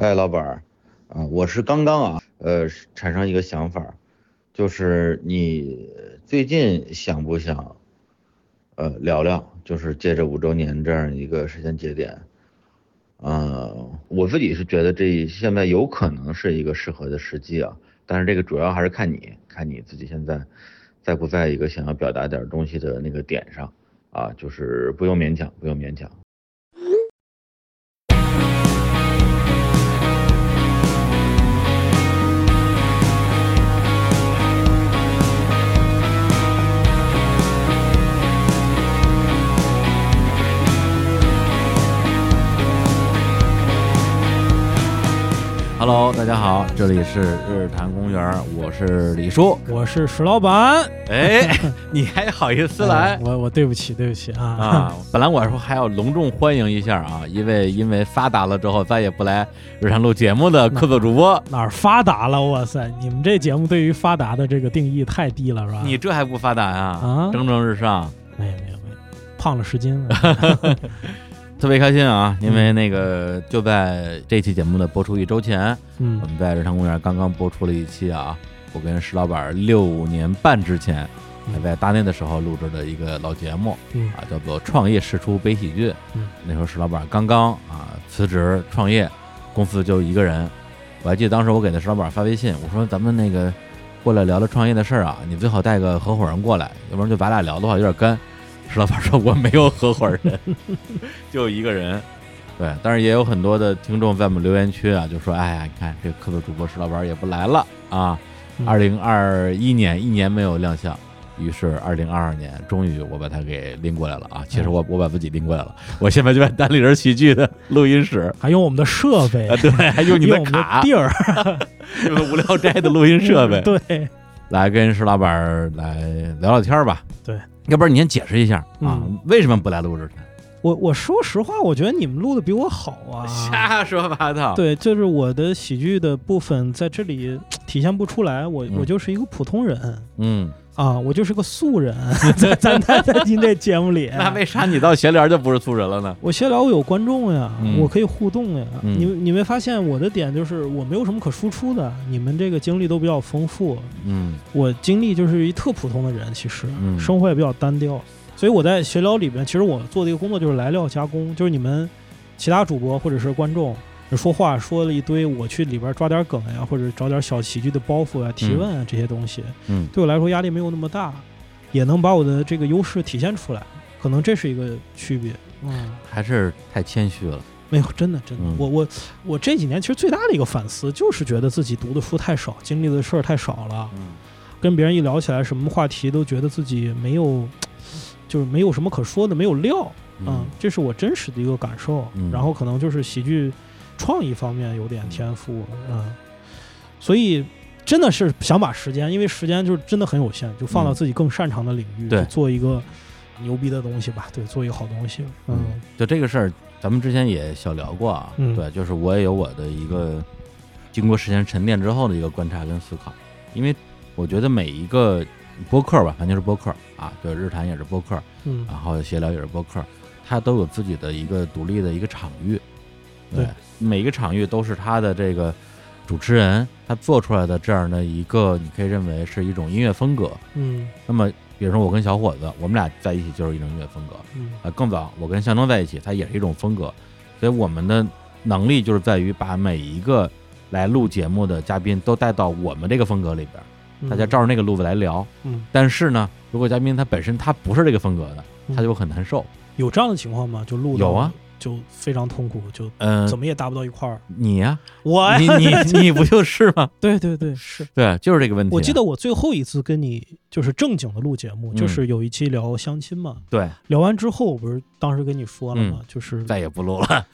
哎，老板啊，我是刚刚产生一个想法，就是你最近想不想聊聊，就是借着5周年这样一个时间节点，我自己是觉得这现在有可能是一个适合的时机啊，但是这个主要还是看你自己现在在不在一个想要表达点东西的那个点上啊，就是不用勉强。Hello， 大家好，这里是日坛公园，我是李叔，我是石老板。哎，你还好意思来？我对不起啊！本来我说还要隆重欢迎一下啊，因为发达了之后再也不来日坛录节目的客座主播。哪儿发达了？哇塞，你们这节目对于发达的这个定义太低了，是吧？你这还不发达啊？蒸蒸日上。没有，胖了10斤了。特别开心啊，因为那个就在这期节目的播出1周前，我们在日坛公园刚刚播出了一期啊，我跟石老板6年半之前还在大内的时候录制的一个老节目啊，叫做创业事出悲喜剧。那时候石老板刚刚辞职创业，公司就一个人。我还记得当时我给那石老板发微信，我说咱们那个过来聊聊创业的事儿啊，你最好带个合伙人过来，要不然就咱俩聊的话有点干。石老板说我没有合伙人，就一个人。对，但是也有很多的听众在我们留言区啊，就说哎呀，你看这个客座主播石老板也不来了啊。2021年1年没有亮相，于是2022年终于我把他给拎过来了啊。其实我把自己拎过来了，我现在就在单立人喜剧的录音室，还用我们的设备，对，还用你的卡地儿，你们无聊斋的录音设备，对，来跟石老板来聊聊天吧。对。要不然你先解释一下啊，为什么不来录制？我说实话，我觉得你们录的比我好啊。瞎说八道。对，就是我的喜剧的部分在这里体现不出来，我就是一个普通人。我就是个素人，在您这节目里。那为啥你到闲聊就不是素人了呢？我闲聊我有观众呀，我可以互动呀。你没发现我的点就是我没有什么可输出的，你们这个经历都比较丰富。我经历就是一特普通的人，其实生活也比较单调。所以我在闲聊里边，其实我做的一个工作就是来料加工，就是你们其他主播或者是观众说话说了一堆，我去里边抓点梗呀，或者找点小喜剧的包袱啊、提问啊这些东西，对我来说压力没有那么大，也能把我的这个优势体现出来，可能这是一个区别。还是太谦虚了。没有，真的，我这几年其实最大的一个反思就是觉得自己读的书太少，经历的事儿太少了，跟别人一聊起来什么话题都觉得自己没有。就是没有什么可说的，没有料这是我真实的一个感受。然后可能就是喜剧创意方面有点天赋所以真的是想把时间，因为时间就是真的很有限，就放到自己更擅长的领域，做一个牛逼的东西吧。对，做一个好东西。就这个事儿，咱们之前也小聊过啊。对，就是我也有我的一个经过时间沉淀之后的一个观察跟思考，因为我觉得每一个。播客吧，反正就是播客啊，对，日坛也是播客，然后闲聊也是播客，它都有自己的一个独立的一个场域，对，每一个场域都是它的这个主持人他做出来的这样的一个，你可以认为是一种音乐风格，那么比如说我跟小伙子，我们俩在一起就是一种音乐风格，更早我跟向东在一起，它也是一种风格，所以我们的能力就是在于把每一个来录节目的嘉宾都带到我们这个风格里边。大家照着那个路子来聊，但是呢，如果嘉宾他本身他不是这个风格的，他就很难受。有这样的情况吗？就录有啊，就非常痛苦，就怎么也达不到一块儿。你呀，我你不就是吗？对，是，对，就是这个问题。我记得我最后一次跟你就是正经的录节目，就是有一期聊相亲嘛。对，聊完之后我不是当时跟你说了吗？就是再也不录了。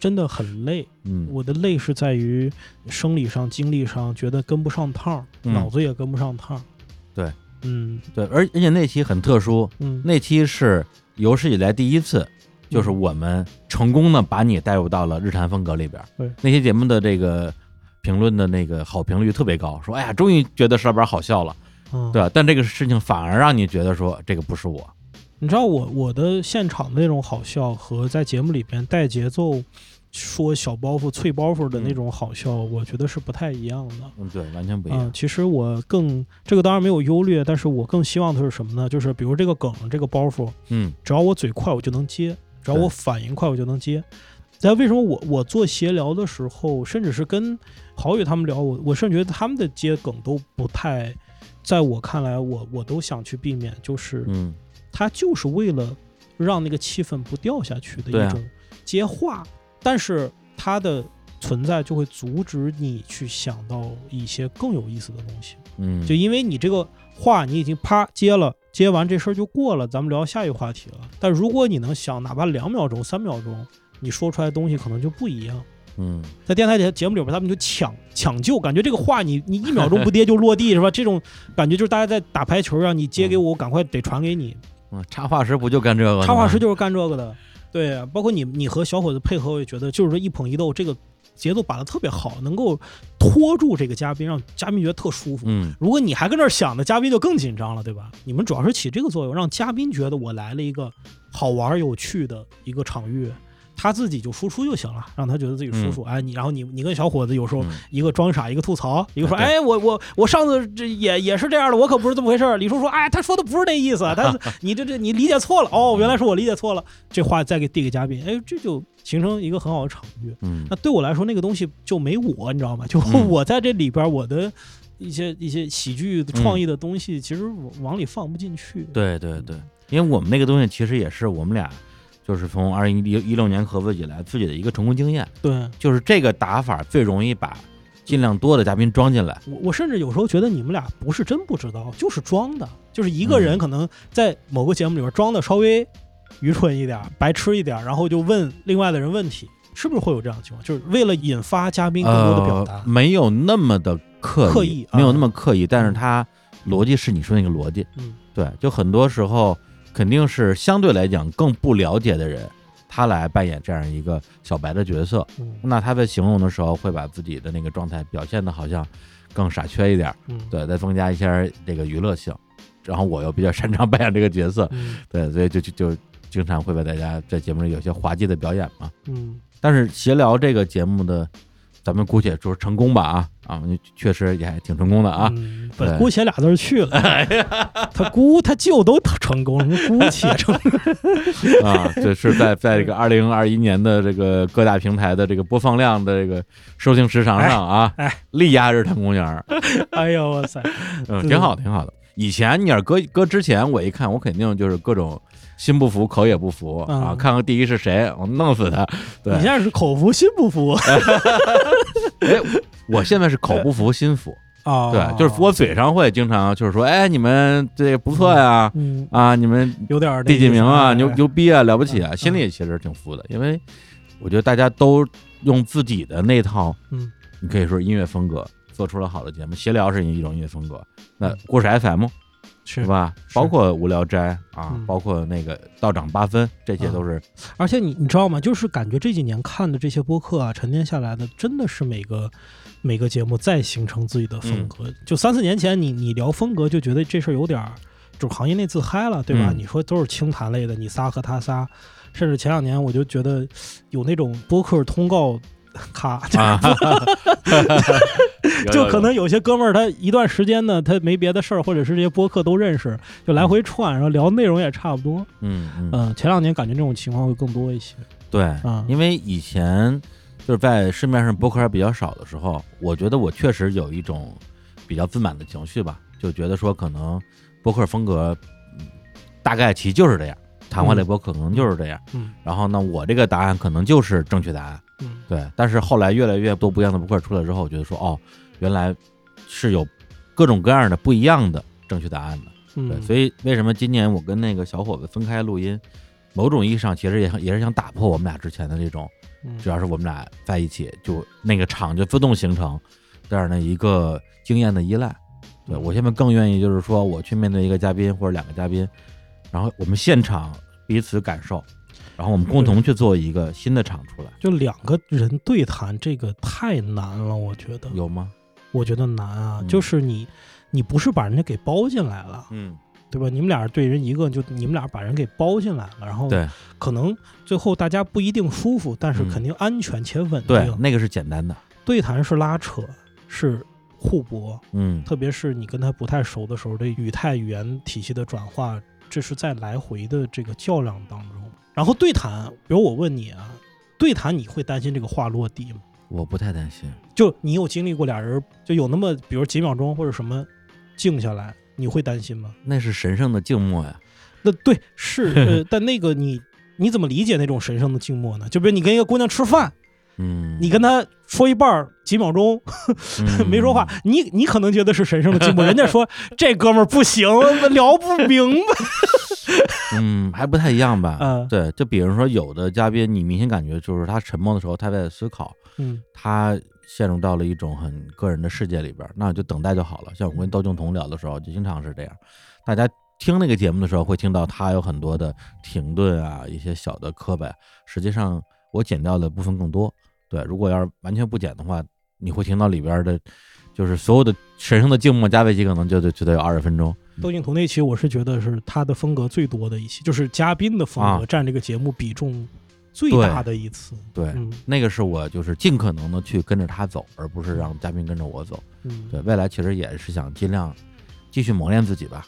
真的很累。我的累是在于生理上、精力上，觉得跟不上趟，脑子也跟不上趟。对，对，而且那期很特殊，那期是有史以来第一次，就是我们成功的把你带入到了日坛风格里边。对，那期节目的这个评论的那个好评率特别高，说哎呀，终于觉得石老板好笑了。对，但这个事情反而让你觉得说这个不是我。你知道我的现场的那种好笑和在节目里边带节奏。说小包袱脆包袱的那种好笑，我觉得是不太一样的。嗯，对，完全不一样。其实我更这个当然没有优劣，但是我更希望的是什么呢？就是比如这个梗这个包袱，嗯，只要我嘴快我就能接，只要我反应快我就能接。但为什么我做闲聊的时候，甚至是跟郝宇他们聊，我甚至觉得他们的接梗都不太，在我看来我都想去避免，就是嗯，他就是为了让那个气氛不掉下去的一种接话，但是它的存在就会阻止你去想到一些更有意思的东西。嗯，就因为你这个话你已经啪接了，接完这事儿就过了，咱们聊下一个话题了。但如果你能想哪怕2秒钟3秒钟，你说出来的东西可能就不一样。嗯，在电台节目里边他们就抢救，感觉这个话你1秒钟不接就落地是吧？这种感觉就是大家在打排球，让你接给我，赶快得传给你。嗯，插画师不就干这个？插画师就是干这个的。对啊，包括你和小伙子配合，我也觉得就是一捧一逗，这个节奏把得特别好，能够拖住这个嘉宾，让嘉宾觉得特舒服。嗯，如果你还跟这儿想的，嘉宾就更紧张了，对吧？你们主要是起这个作用，让嘉宾觉得我来了一个好玩有趣的一个场域，他自己就输出就行了，让他觉得自己舒服。嗯，哎，然后你跟小伙子有时候一个装傻，一个吐槽，一个说，哎，我上次也是这样的，我可不是这么回事。李叔说，哎，他说的不是那意思，你理解错了，哦，原来是我理解错了，这话再给递给嘉宾，哎，这就形成一个很好的场域。嗯，那对我来说那个东西就没我，你知道吗？就我在这里边我的一些喜剧创意的东西，其实往里放不进去。对对对，因为我们那个东西其实也是我们俩。就是从2016年合作以来自己的一个成功经验，对，就是这个打法最容易把尽量多的嘉宾装进来。我甚至有时候觉得你们俩不是真不知道，就是装的，就是一个人可能在某个节目里边装的稍微愚蠢一点，白痴一点，然后就问另外的人问题，是不是会有这样的情况？就是为了引发嘉宾更多的表达，没有那么的刻意，没有那么刻意，但是他逻辑是你说那个逻辑，嗯，对，就很多时候。肯定是相对来讲更不了解的人，他来扮演这样一个小白的角色，那他在形容的时候会把自己的那个状态表现的好像更傻缺一点，对，再增加一些这个娱乐性。然后我又比较擅长扮演这个角色，对，所以就经常会把大家在节目里有些滑稽的表演嘛。嗯，但是闲聊这个节目的。咱们姑且说成功吧，啊，确实也还挺成功的啊。本姑且俩字去了，他姑他舅都成功了，姑且成功啊。这是在这个2021年的这个各大平台的这个播放量的这个收听时长上啊，力压日坛公园。哎呦哇塞，嗯，挺好挺好的。以前你要搁之前，我一看我肯定就是各种。心不服口也不服啊！看看第一是谁，我弄死他。对，你现在是口服心不服？哎，我现在是口不服心服啊！对，就是我嘴上会经常就是说，哎，你们这不错呀，啊，你们有点第几名啊，牛逼啊，了不起啊！心里其实挺服的，因为我觉得大家都用自己的那套，你可以说音乐风格做出了好的节目。闲聊是一种音乐风格，那故事 FM。是吧？包括无聊斋啊，包括那个道长八分，这些都是。而且你知道吗？就是感觉这几年看的这些播客啊，沉淀下来的，真的是每个节目再形成自己的风格。就3-4年前你聊风格，就觉得这事儿有点就是行业内自嗨了，对吧？你说都是清谈类的，你仨和他仨，甚至前2年我就觉得有那种播客通告。卡就可能有些哥们儿他一段时间呢他没别的事儿，或者是这些播客都认识，就来回串，然后聊内容也差不多。前2年感觉这种情况会更多一些。对啊，因为以前就是在市面上播客还比较少的时候，我觉得我确实有一种比较自满的情绪吧，就觉得说可能播客风格大概其就是这样，谈话类播客可能就是这样，然后呢我这个答案可能就是正确答案。对，但是后来越来越多不一样的播客出来之后，我觉得说哦，原来是有各种各样的不一样的正确答案的。对，所以为什么今年我跟那个小伙子分开录音，某种意义上其实也是想打破我们俩之前的这种，只要是我们俩在一起，就那个场就自动形成这样的一个经验的依赖。对，我现在更愿意就是说我去面对一个嘉宾或者2个嘉宾，然后我们现场彼此感受。然后我们共同去做一个新的场出来，就2个人对谈，这个太难了，我觉得有吗？我觉得难啊，就是你不是把人家给包进来了，对吧？你们俩对人一个，就你们俩把人给包进来了，然后可能最后大家不一定舒服，但是肯定安全且稳定。对，那个是简单的。对谈是拉扯，是互搏，特别是你跟他不太熟的时候，这语态语言体系的转化，这是在来回的这个较量当中。然后对谈，比如我问你啊，对谈你会担心这个话落地吗？我不太担心。就你有经历过俩人就有那么比如几秒钟或者什么静下来，你会担心吗？那是神圣的静默呀。那对是但那个你怎么理解那种神圣的静默呢？就比如你跟一个姑娘吃饭，你跟她说一半几秒钟没说话，你可能觉得是神圣的静默，人家说这哥们儿不行，聊不明白。还不太一样吧。对，就比如说有的嘉宾，你明显感觉就是他沉默的时候，他在思考，他陷入到了一种很个人的世界里边，那就等待就好了。像我跟窦靖童聊的时候，就经常是这样。大家听那个节目的时候，会听到他有很多的停顿啊，一些小的磕巴。实际上，我剪掉的部分更多。对，如果要是完全不剪的话，你会听到里边的，就是所有的神圣的静默加在一起，可能就得有20分钟。窦靖童那期我是觉得是他的风格最多的一期，就是嘉宾的风格占这个节目比重最大的一次。对，那个是我就是尽可能的去跟着他走，而不是让嘉宾跟着我走。对，未来其实也是想尽量继续磨练自己吧，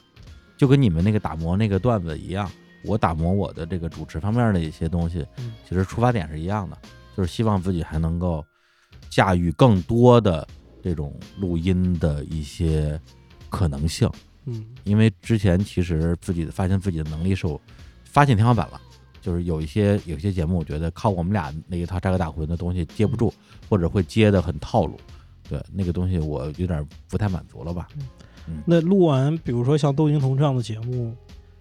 就跟你们那个打磨那个段子一样，我打磨我的这个主持方面的一些东西，其实出发点是一样的，就是希望自己还能够驾驭更多的这种录音的一些可能性。因为之前其实自己发现自己的能力是我发现天花板了，就是有些节目我觉得靠我们俩那一套扎个打诨的东西接不住，或者会接的很套路。对，那个东西我有点不太满足了吧。那录完比如说像窦靖童这样的节目，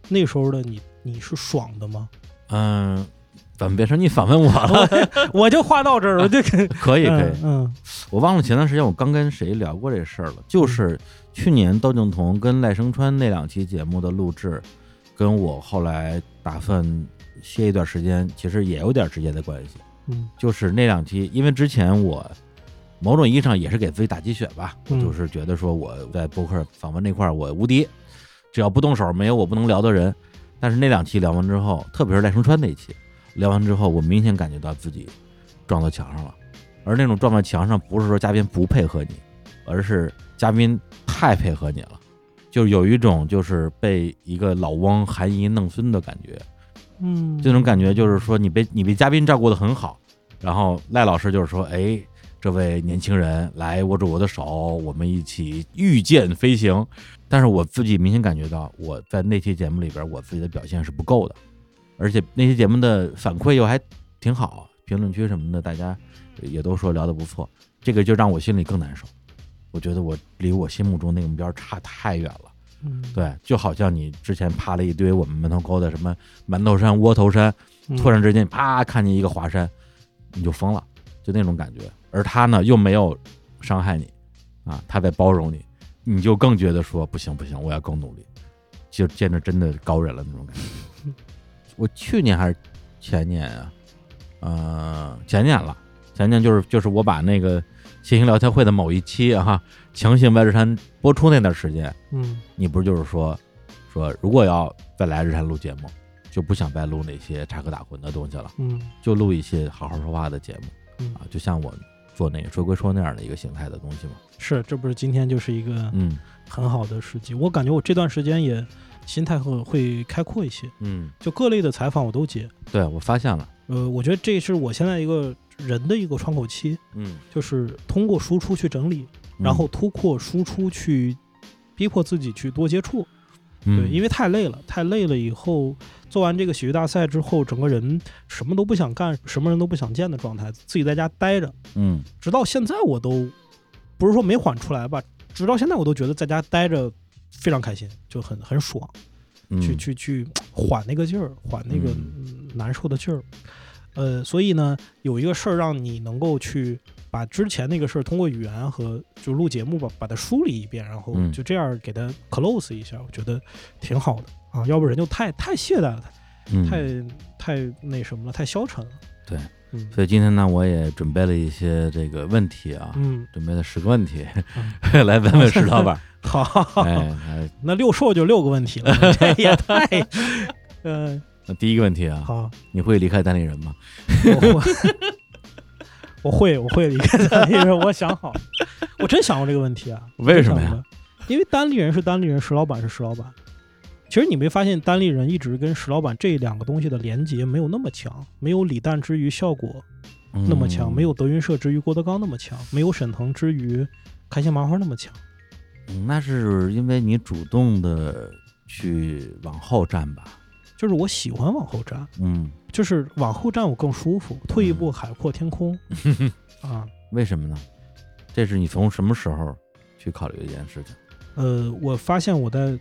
那时候的你是爽的吗？咱们别说你反问我了，我就话到这儿了。就可以。我忘了前段时间我刚跟谁聊过这事儿了，就是去年窦靖童跟赖声川那两期节目的录制，跟我后来打算歇一段时间，其实也有点直接的关系。就是那两期，因为之前我某种意义上也是给自己打鸡血吧，就是觉得说我在播客访问那块我无敌，只要不动手，没有我不能聊的人。但是那两期聊完之后，特别是赖声川那一期。聊完之后，我明显感觉到自己撞到墙上了，而那种撞到墙上不是说嘉宾不配合你，而是嘉宾太配合你了，就有一种就是被一个老汪含饴弄孙的感觉。这种感觉就是说你被嘉宾照顾得很好，然后赖老师就是说，哎，这位年轻人来握住我的手，我们一起御剑飞行。但是我自己明显感觉到我在那期节目里边我自己的表现是不够的。而且那些节目的反馈又还挺好，评论区什么的大家也都说聊得不错，这个就让我心里更难受。我觉得我离我心目中那个目标差太远了。对，就好像你之前爬了一堆我们门头沟的什么馒头山、窝头山，突然之间啪看见一个华山，你就疯了，就那种感觉。而他呢又没有伤害你啊，他在包容你，你就更觉得说不行，我要更努力，就见着真的高人了那种感觉。我去年还是前年啊，前年就是我把那个谐星聊天会的某一期啊，强行在日山播出那段时间，你不是就是说如果要再来日山录节目，就不想再录那些插科打诨的东西了，就录一些好好说话的节目，啊，就像我做那个说归说那样的一个形态的东西嘛。是，这不是今天就是一个很好的时机。我感觉我这段时间也。心态会开阔一些，就各类的采访我都接。对，我发现了。我觉得这是我现在一个人的一个窗口期，就是通过输出去整理，然后突破输出去逼迫自己去多接触。对，因为太累了以后，做完这个喜剧大赛之后，整个人什么都不想干，什么人都不想见的状态，自己在家待着。直到现在我都不是说没缓出来吧，直到现在我都觉得在家待着。非常开心，就很爽，去缓那个劲儿，缓那个难受的劲儿。所以呢，有一个事儿让你能够去把之前那个事儿通过语言和就录节目把它梳理一遍，然后就这样给它 close 一下，我觉得挺好的啊。要不人就太懈怠了，太那什么了，太消沉了。对，所以今天呢我也准备了一些这个问题啊，准备了10个问题、来问问石老板。好、那六兽就6个问题了，这也太那第一个问题啊，好，你会离开单立人吗？我会离开单立人，我想好，我真想过这个问题啊。为什么呀？因为单立人是单立人，石老板是石老板。其实你没发现单立人一直跟石老板这2个东西的连接没有那么强，没有李诞之于效果那么强，没有德云社之于郭德纲那么强，没有沈腾之于开心麻花那么强。那是因为你主动的去往后站吧？就是我喜欢往后站，就是往后站我更舒服，退一步海阔天空。为什么呢？这是你从什么时候去考虑一件事情？我发现我在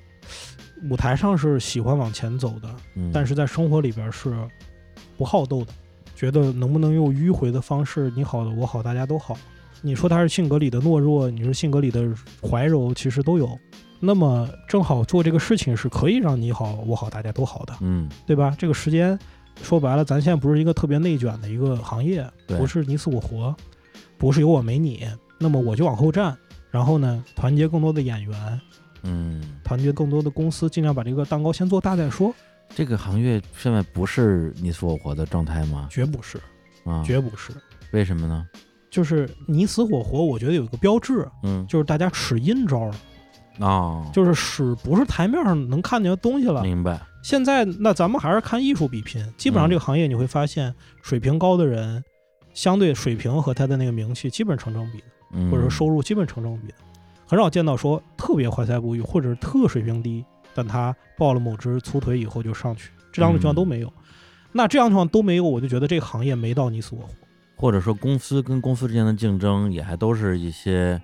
舞台上是喜欢往前走的，但是在生活里边是不好斗的，觉得能不能用迂回的方式，你好我好大家都好。你说他是性格里的懦弱，你是性格里的怀柔，其实都有。那么正好做这个事情是可以让你好我好大家都好的，对吧？这个时间说白了，咱现在不是一个特别内卷的一个行业，不是你死我活，不是有我没你，那么我就往后站，然后呢团结更多的演员，团结更多的公司，尽量把这个蛋糕先做大再说。这个行业现在不是你死我活的状态吗？绝不是，绝不是。为什么呢？就是你死我活，我觉得有一个标志，就是大家使阴招了，就是使不是台面上能看见的东西了。明白。现在那咱们还是看艺术比拼，基本上这个行业你会发现，水平高的人，相对水平和他的那个名气基本成正比的，或者说收入基本成正比的。很少见到说特别怀才不遇，或者是特水平低，但他抱了某只粗腿以后就上去，这两种情况都没有。那这样情况都没有，我就觉得这个行业没到你死我活。或者说公司跟公司之间的竞争也还都是一些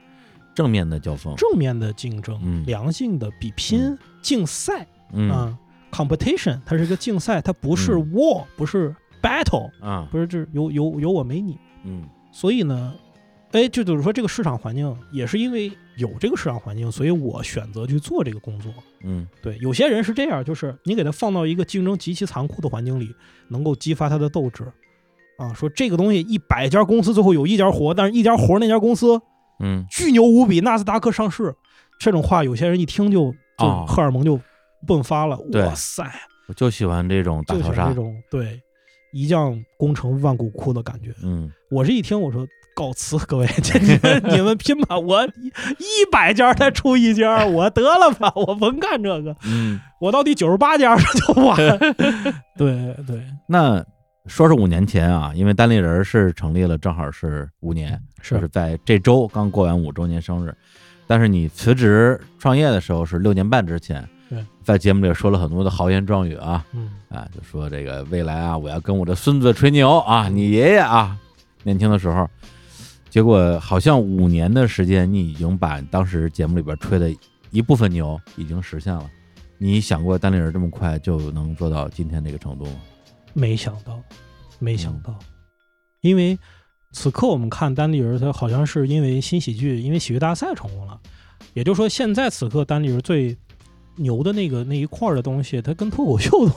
正面的交锋，正面的竞争，良性的比拼，竞赛，competition， 它是一个竞赛，它不是 war， 不是 battle， 不是这有我没你，所以呢。就比如说这个市场环境，也是因为有这个市场环境，所以我选择去做这个工作。对，有些人是这样，就是你给他放到一个竞争极其残酷的环境里，能够激发他的斗志。说这个东西100家公司最后有1家活，但是1家活那家公司，巨牛无比，纳斯达克上市，这种话有些人一听就荷尔蒙就迸发了。哇塞，我就喜欢这种大逃杀，这种对一将功成万骨枯的感觉。我这一听我说。告辞各位，你们拼吧！我100家再出1家，我得了吧！我甭干这个，我到第98家就完。对对，那说是5年前啊，因为单立人是成立了，正好是5年，就是在这周刚过完5周年生日。但是你辞职创业的时候是6年半之前，在节目里说了很多的豪言壮语啊，就说这个未来啊，我要跟我的孙子吹牛啊，你爷爷啊，年轻的时候。结果好像5年的时间，你已经把当时节目里边吹的一部分牛已经实现了。你想过单立人这么快就能做到今天这个程度吗？没想到、因为此刻我们看单立人，它好像是因为新喜剧，因为喜剧大赛成功了，也就是说现在此刻单立人最牛的那一块的东西，它跟脱口秀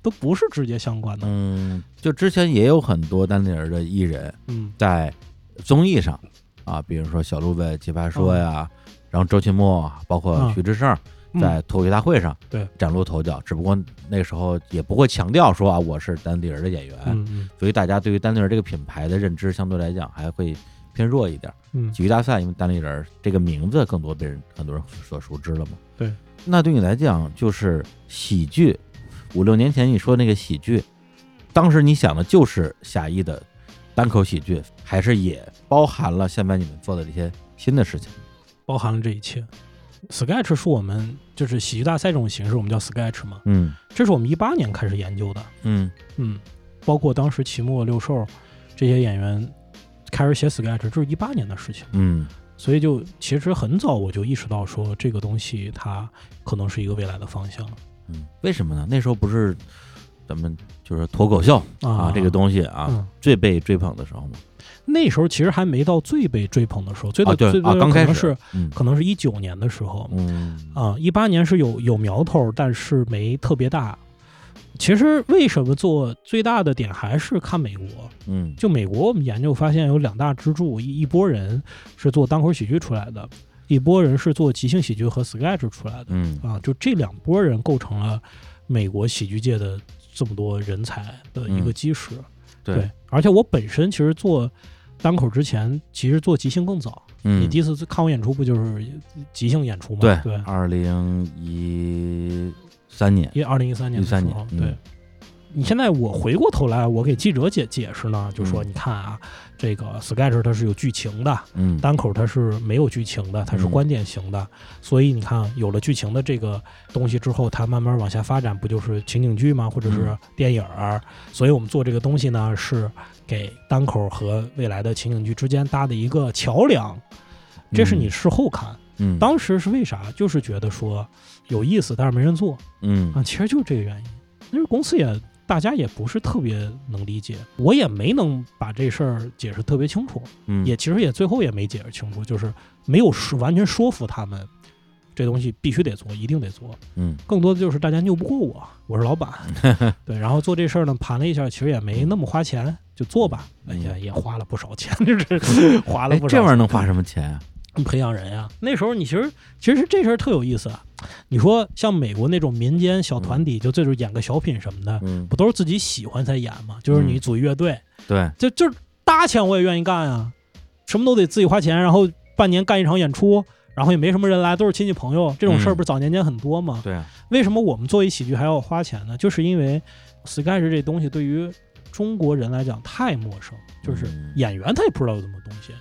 都不是直接相关的。就之前也有很多单立人的艺人在综艺上啊，比如说小鹿在奇葩说呀，然后周奇墨，包括徐志胜在脱口秀大会上崭露头角，只不过那个时候也不会强调说啊我是单立人的演员，所以大家对于单立人这个品牌的认知相对来讲还会偏弱一点。喜剧大赛因为单立人这个名字更多被很多人所熟知了嘛。对，那对你来讲就是喜剧，5、6年前你说那个喜剧，当时你想的就是狭义的单口喜剧，还是也包含了现在你们做的这些新的事情？包含了这一切。 Sketch 是我们就是喜剧大赛这种形式，我们叫 Sketch 嘛，这是我们18年开始研究的。包括当时齐墨、六兽这些演员开始写 Sketch， 这是18年的事情。所以就其实很早我就意识到说这个东西它可能是一个未来的方向。为什么呢？那时候不是咱们就是脱口秀啊这个东西啊，最被追捧的时候吗？那时候其实还没到最被追捧的时候，最刚开始是可能是19年的时候，18年是有苗头，但是没特别大。其实为什么做最大的点还是看美国，嗯，就美国我们研究发现有两大支柱，一波人是做单口喜剧出来的，一波人是做即兴喜剧和 Sketch 出来的，嗯啊，就这两波人构成了美国喜剧界的这么多人才的一个基石，嗯，对，而且我本身其实做单口之前，其实做即兴更早。嗯，你第一次看我演出不就是即兴演出吗？对，2013年。嗯，对，你现在我回过头来，我给记者解释呢，就说你看啊，这个 Sketch 它是有剧情的，嗯，单口它是没有剧情的，它是观点型的，嗯，所以你看有了剧情的这个东西之后，它慢慢往下发展，不就是情景剧吗？或者是电影儿，嗯？所以我们做这个东西呢，是给单口和未来的情景剧之间搭的一个桥梁。这是你事后看，嗯，当时是为啥？就是觉得说有意思，但是没人做，嗯啊，其实就是这个原因。那是公司也。大家也不是特别能理解，我也没能把这事儿解释特别清楚，嗯，也其实也最后也没解释清楚，就是没有完全说服他们，这东西必须得做，一定得做，嗯，更多的就是大家拗不过我，我是老板，对，然后做这事儿呢，盘了一下，其实也没那么花钱，就做吧，哎呀，也花了不少钱，就是花了不少钱，这玩意儿能花什么钱啊？培养人呀，啊，那时候你其实这事儿特有意思啊。你说像美国那种民间小团体，就最后演个小品什么的，嗯，不都是自己喜欢才演吗？就是你组乐队，嗯，对，就搭钱我也愿意干啊，什么都得自己花钱，然后半年干一场演出，然后也没什么人来，都是亲戚朋友，这种事儿不是早年间很多吗？嗯，对，为什么我们作为喜剧还要花钱呢？就是因为 Sketch 这东西对于中国人来讲太陌生，就是演员他也不知道有这么东西，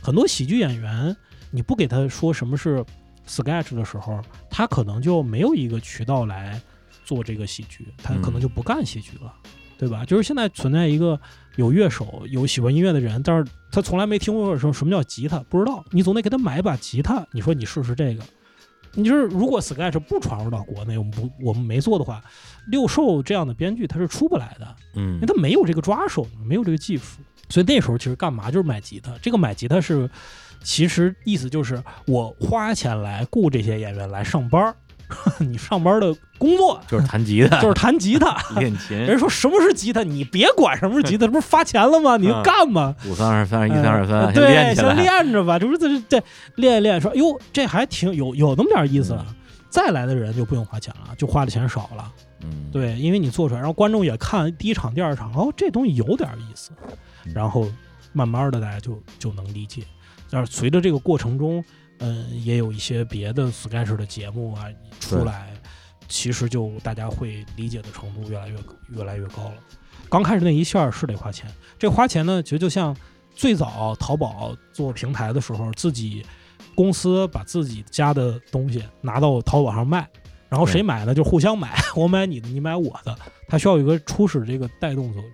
很多喜剧演员。你不给他说什么是 Sketch 的时候，他可能就没有一个渠道来做这个喜剧，他可能就不干喜剧了，嗯，对吧？就是现在存在一个有乐手、有喜欢音乐的人，但是他从来没听过什么叫吉他，不知道，你总得给他买一把吉他，你说你试试这个。你就是如果 Sketch 不传入到国内，我们没做的话，六兽这样的编剧他是出不来的，嗯，因为他没有这个抓手，没有这个技术，所以那时候其实干嘛就是买吉他，这个买吉他是。其实意思就是我花钱来雇这些演员来上班，你上班的工作就是弹吉他，就是弹吉他练琴。人说什么是吉他，你别管什么是吉他，这不是发钱了吗？你就干嘛？532313233，对，先练着吧，这不是这练一练，说哟，这还挺有那么点意思了，嗯。再来的人就不用花钱了，就花的钱少了，嗯，对，因为你做出来，然后观众也看第一场、第二场，哦，这东西有点意思，然后慢慢的大家就能理解。但是随着这个过程中，也有一些别的 Sketch 的节目啊出来，其实就大家会理解的程度越来越高了。刚开始那一下是得花钱，这花钱呢，其实就像最早淘宝做平台的时候，自己公司把自己家的东西拿到淘宝上卖，然后谁买呢就互相买，我买你的，你买我的，它需要有一个初始这个带动作用。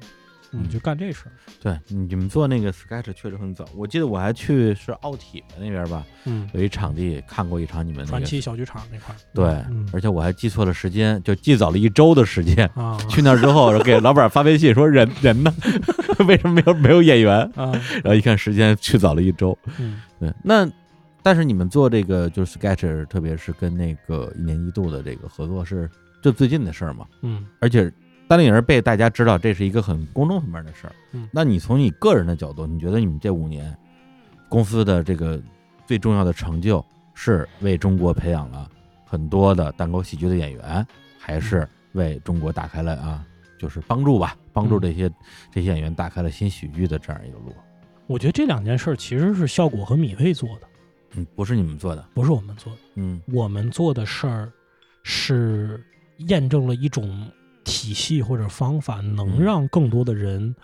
你就干这事儿，嗯，对，你们做那个 Sketch 确实很早，我记得我还去是奥体那边吧，嗯，有一场地看过一场你们，那个，传奇小剧场那块，对，嗯，而且我还记错了时间，就记早了1周的时间，啊，去那之后给老板发微信说人呢，为什么没有演员啊？然后一看时间去早了1周，嗯，对，那。但是你们做这个就是 Sketch， 特别是跟那个1年1度的这个合作是就最近的事儿嘛，嗯，而且。单立人被大家知道，这是一个很公众层面的事儿。嗯，那你从你个人的角度，你觉得你们这5年公司的这个最重要的成就是为中国培养了很多的单口喜剧的演员，还是为中国打开了啊，就是帮助这些演员打开了新喜剧的这样一个路？我觉得这两件事其实是效果和米未做的，嗯，不是你们做的，不是我们做的，嗯，我们做的事儿是验证了一种。体系或者方法能让更多的人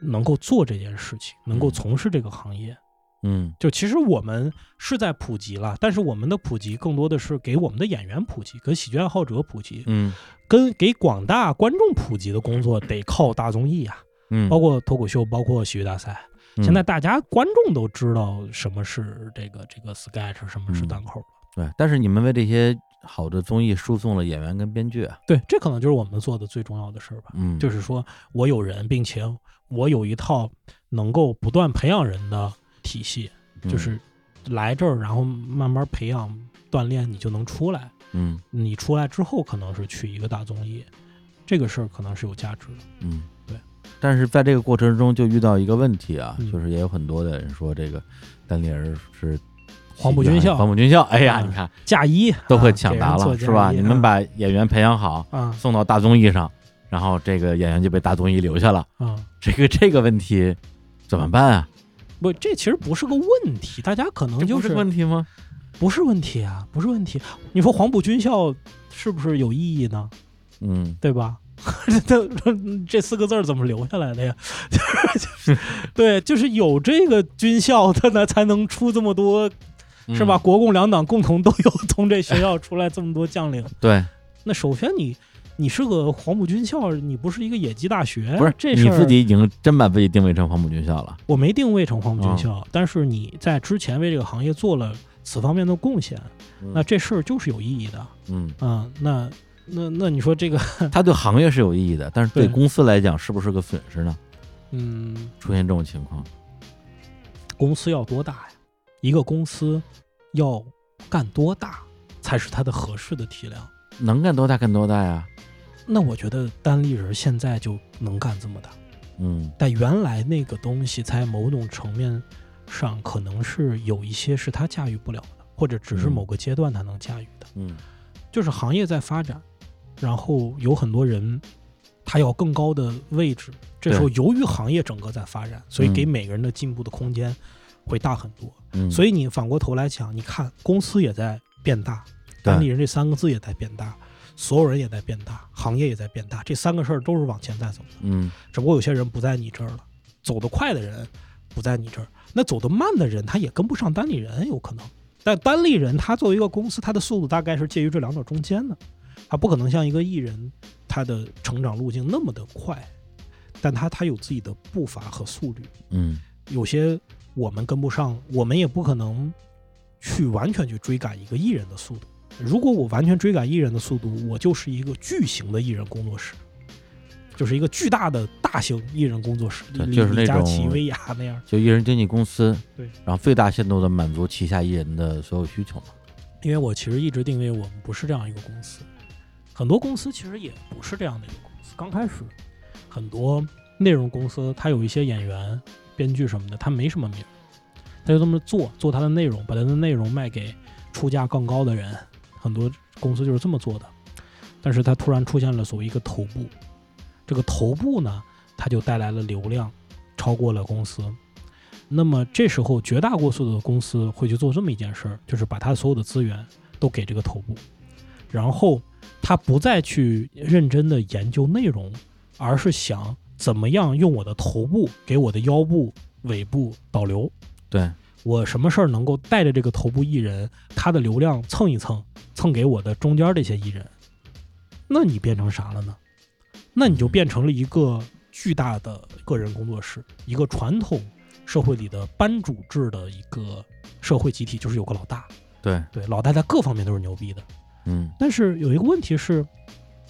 能够做这件事情，能够从事这个行业。嗯，就其实我们是在普及了，但是我们的普及更多的是给我们的演员普及，给喜剧爱好者普及，嗯，跟给广大观众普及的工作得靠大综艺啊，嗯，包括脱口秀，包括喜剧大赛。现在大家观众都知道什么是这个 Sketch， 什么是单口了，嗯。对，但是你们为这些。好的综艺输送了演员跟编剧啊，对，这可能就是我们做的最重要的事儿吧。嗯，就是说我有人，并且我有一套能够不断培养人的体系，就是来这儿，然后慢慢培养锻炼，你就能出来。嗯，你出来之后可能是去一个大综艺，这个事儿可能是有价值的。嗯，对。但是在这个过程中就遇到一个问题啊，就是也有很多的人说这个单立人是黄埔军校，哎呀，你看嫁衣都会抢答了，是吧？你们把演员培养好，送到大综艺上，然后这个演员就被大综艺留下了啊。这个问题怎么办啊？不，这其实不是个问题，大家可能就是问题吗？不是问题啊，不是问题。你说黄埔军校是不是有意义呢？嗯，对吧？这四个字怎么留下来的呀？对，就是有这个军校，它呢才能出这么多，是吧？国共两党共同都有从这学校出来这么多将领。对，那首先你是个黄埔军校，你不是一个野鸡大学。不是，这你自己已经真把自己定位成黄埔军校了。我没定位成黄埔军校，但是你在之前为这个行业做了此方面的贡献，那这事儿就是有意义的。嗯啊，那你说这个，它对行业是有意义的，但是对公司来讲是不是个损失呢？嗯，出现这种情况，公司要多大呀？一个公司要干多大才是它的合适的体量？能干多大呀？那我觉得单立人现在就能干这么大。嗯，但原来那个东西在某种层面上可能是有一些是它驾驭不了的，或者只是某个阶段它能驾驭的。嗯，就是行业在发展，然后有很多人他要更高的位置，这时候由于行业整个在发展，所以给每个人的进步的空间会大很多。嗯，所以你反过头来讲，你看公司也在变大，单立人这三个字也在变大，所有人也在变大，行业也在变大，这三个事儿都是往前在走的。嗯，只不过有些人不在你这儿了，走得快的人不在你这儿，那走得慢的人他也跟不上单立人，有可能。但单立人他作为一个公司，他的速度大概是介于这两者中间的，他不可能像一个艺人他的成长路径那么的快，但他有自己的步伐和速率。嗯，有些我们跟不上，我们也不可能去完全去追赶一个艺人的速度。如果我完全追赶艺人的速度，我就是一个巨型的艺人工作室，就是一个巨大的大型艺人工作室，就是那种李佳琦、薇娅那样，就艺人经纪公司。对，然后最大限度的满足旗下艺人的所有需求嘛。因为我其实一直定位我们不是这样一个公司，很多公司其实也不是这样的一个公司。刚开始，很多内容公司它有一些演员、编剧什么的，它没什么名，它就这么做它的内容，把它的内容卖给出价更高的人。很多公司就是这么做的，但是它突然出现了所谓一个头部。这个头部呢，它就带来了流量，超过了公司。那么这时候绝大多数的公司会去做这么一件事儿，就是把它所有的资源都给这个头部，然后他不再去认真的研究内容，而是想怎么样用我的头部给我的腰部、尾部导流。对，我什么事儿能够带着这个头部艺人，他的流量蹭一蹭给我的中间这些艺人，那你变成啥了呢？那你就变成了一个巨大的个人工作室，一个传统社会里的班主制的一个社会集体，就是有个老大。对，老大在各方面都是牛逼的。嗯，但是有一个问题是，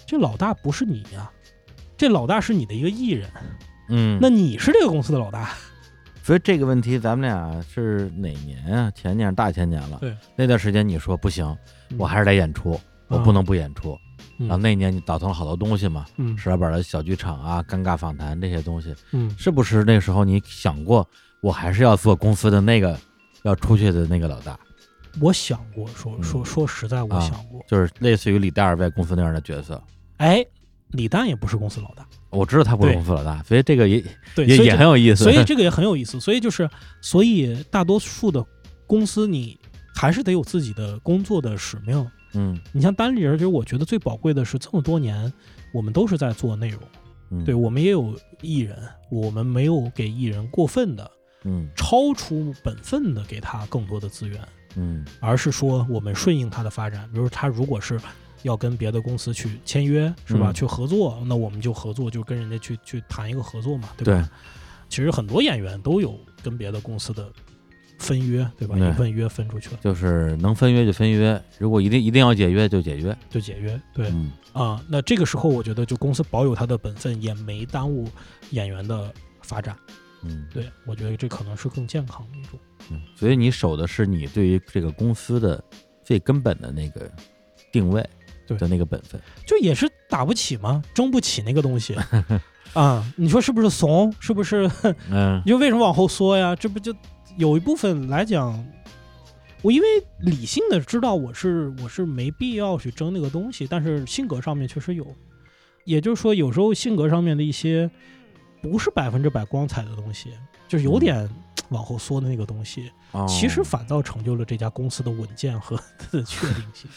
这老大不是你呀，这老大是你的一个艺人。嗯，那你是这个公司的老大。所以这个问题咱们俩是哪年啊？前年、大前年了。对，那段时间你说不行，我还是得演出，我不能不演出。然后那年你倒腾了好多东西嘛，石老板的小剧场啊、尴尬访谈这些东西，是不是那时候你想过，我还是要做公司的那个要出去的那个老大？我想过，说实在，我想过，就是类似于李诞在公司那样的角色。哎，李诞也不是公司老大，我知道他不是公司老大，所以这个也很有意思。所以这个也很有意思，所以就是，所以大多数的公司你还是得有自己的工作的使命。嗯，你像单立人，就是我觉得最宝贵的是，这么多年我们都是在做内容，对，我们也有艺人，我们没有给艺人过分的，超出本分的给他更多的资源，而是说我们顺应他的发展。比如他如果是要跟别的公司去签约，是吧？去合作，那我们就合作，就跟人家去谈一个合作嘛，对吧？对，其实很多演员都有跟别的公司的分约，对吧？一份约分出去了，就是能分约就分约，如果一定要解约就解约，对啊。那这个时候我觉得，就公司保有他的本分，也没耽误演员的发展。嗯，对，我觉得这可能是更健康的一种。嗯，所以你守的是你对于这个公司的最根本的那个定位的那个本分，就也是打不起吗？争不起那个东西啊，你说是不是怂？是不是？嗯，你就为什么往后缩呀？这不就有一部分来讲，我因为理性的知道我是没必要去争那个东西，但是性格上面确实有，也就是说有时候性格上面的一些不是100%光彩的东西，就是有点。嗯，往后缩的那个东西，其实反倒成就了这家公司的稳健和确定性。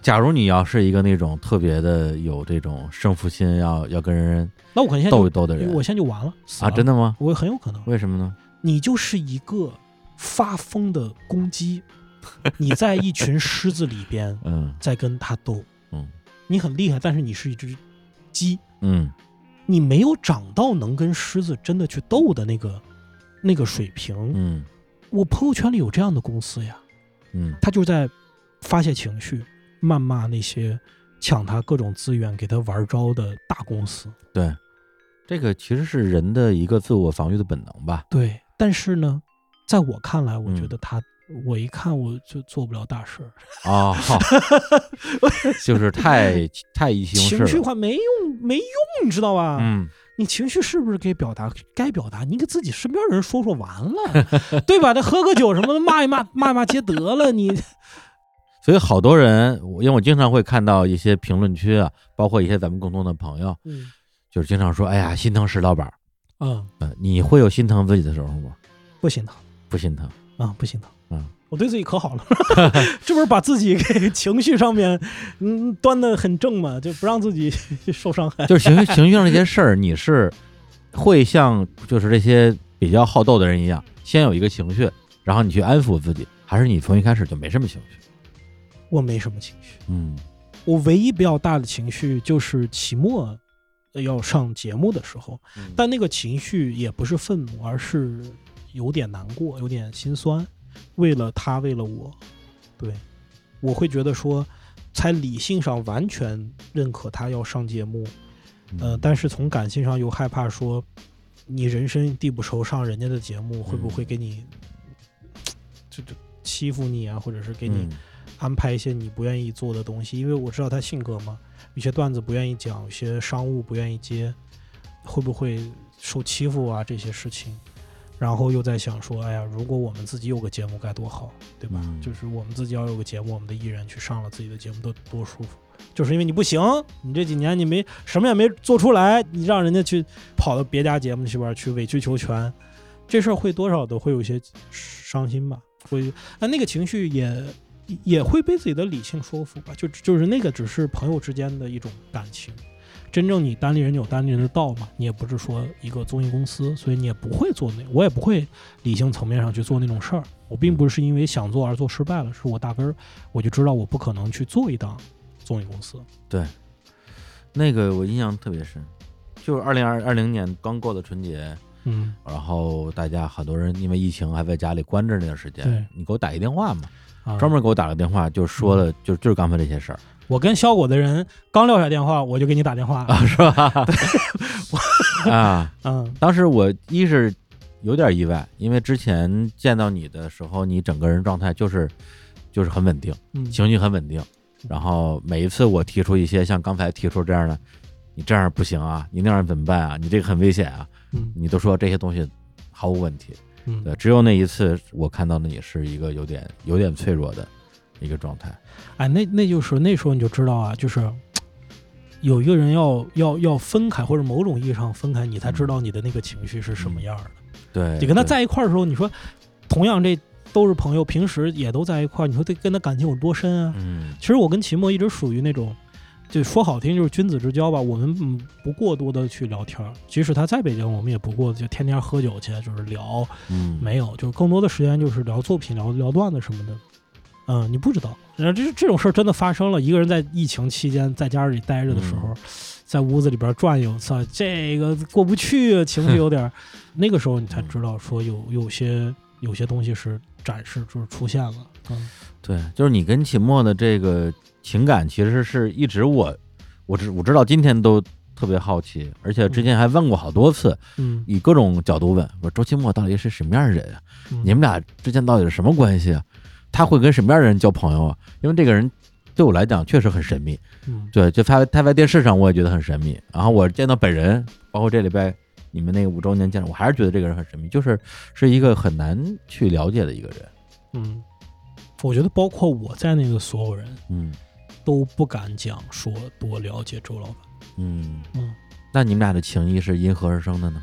假如你要是一个那种特别的有这种胜负心，要跟人那我可能斗一斗的人，我现在就完了啊！真的吗？我很有可能。为什么呢？你就是一个发疯的公鸡，你在一群狮子里边，在跟他斗，你很厉害，但是你是一只鸡，你没有长到能跟狮子真的去斗的那个水平，我朋友圈里有这样的公司呀，他就在发泄情绪，谩骂那些抢他各种资源、给他玩招的大公司。对，这个其实是人的一个自我防御的本能吧。对，但是呢，在我看来，我觉得我一看我就做不了大事啊，就是太意气用事了，情绪化没用，你知道吧？嗯。你情绪是不是该表达你给自己身边人说完了对吧，他喝个酒什么的骂一骂接得了你。所以好多人，因为我经常会看到一些评论区啊，包括一些咱们共同的朋友，就是经常说哎呀心疼石老板。你会有心疼自己的时候吗？不心疼啊，不心疼啊，我对自己可好了这不是把自己给情绪上面端得很正嘛，就不让自己受伤害。就是情绪上这些事儿，你是会像就是这些比较好斗的人一样，先有一个情绪，然后你去安抚自己，还是你从一开始就没什么情绪？我没什么情绪，我唯一比较大的情绪就是期末要上节目的时候，但那个情绪也不是愤怒，而是有点难过，有点心酸。为了他，为了我，对，我会觉得说，才理性上完全认可他要上节目，但是从感性上又害怕说，你人生地不熟，上人家的节目会不会给你，就欺负你啊，或者是给你安排一些你不愿意做的东西，因为我知道他性格嘛，有些段子不愿意讲，有些商务不愿意接，会不会受欺负啊这些事情。然后又在想说，哎呀，如果我们自己有个节目该多好，对吧？就是我们自己要有个节目，我们的艺人去上了自己的节目，多舒服。就是因为你不行，你这几年你没什么也没做出来，你让人家去跑到别家节目去玩去委曲求全，这事儿会多少都会有些伤心吧。会，那个情绪也会被自己的理性说服吧。就是那个只是朋友之间的一种感情。真正你单立人有单立人的道嘛，你也不是说一个综艺公司，所以你也不会做我也不会理性层面上去做那种事儿。我并不是因为想做而做失败了，是我大根儿我就知道我不可能去做一档综艺公司。对，那个我印象特别深，就是2020年刚过的春节，然后大家很多人因为疫情还在家里关着那段时间，你给我打一电话嘛，专门给我打了电话，就说了就是刚才这些事儿。我跟小果的人刚撂下电话，我就给你打电话啊，是吧？啊，当时我一是有点意外，因为之前见到你的时候，你整个人状态就是很稳定，情绪很稳定。然后每一次我提出一些像刚才提出这样的，你这样不行啊，你那样怎么办啊？你这个很危险啊，你都说这些东西毫无问题。对，只有那一次我看到的你是一个有点脆弱的一个状态。哎，那就是那时候你就知道啊，就是有一个人要分开，或者某种意义上分开，你才知道你的那个情绪是什么样的。对，你跟他在一块儿的时候，你说同样这都是朋友，平时也都在一块儿，你说这跟他感情有多深啊？其实我跟秦墨一直属于那种，就说好听就是君子之交吧，我们不过多的去聊天，即使他在北京，我们也不过就天天喝酒去，就是聊，没有，就是更多的时间就是聊作品、聊段子什么的。你不知道，然后这种事儿真的发生了。一个人在疫情期间在家里待着的时候，在屋子里边转悠，这个过不去，情绪有点。那个时候你才知道，说有些东西是展示，就是出现了。对，就是你跟秦墨的这个情感，其实是一直我知道今天都特别好奇，而且之前还问过好多次，以各种角度问我周秦墨到底是什么样的人啊？你们俩之间到底是什么关系啊？他会跟什么样的人交朋友啊？因为这个人对我来讲确实很神秘，对，就他在电视上我也觉得很神秘，然后我见到本人，包括这礼拜你们那个5周年见到，我还是觉得这个人很神秘，是一个很难去了解的一个人。嗯，我觉得包括我在内的所有人，都不敢讲说多了解周老板。嗯，那你们俩的情谊是因何而生的呢？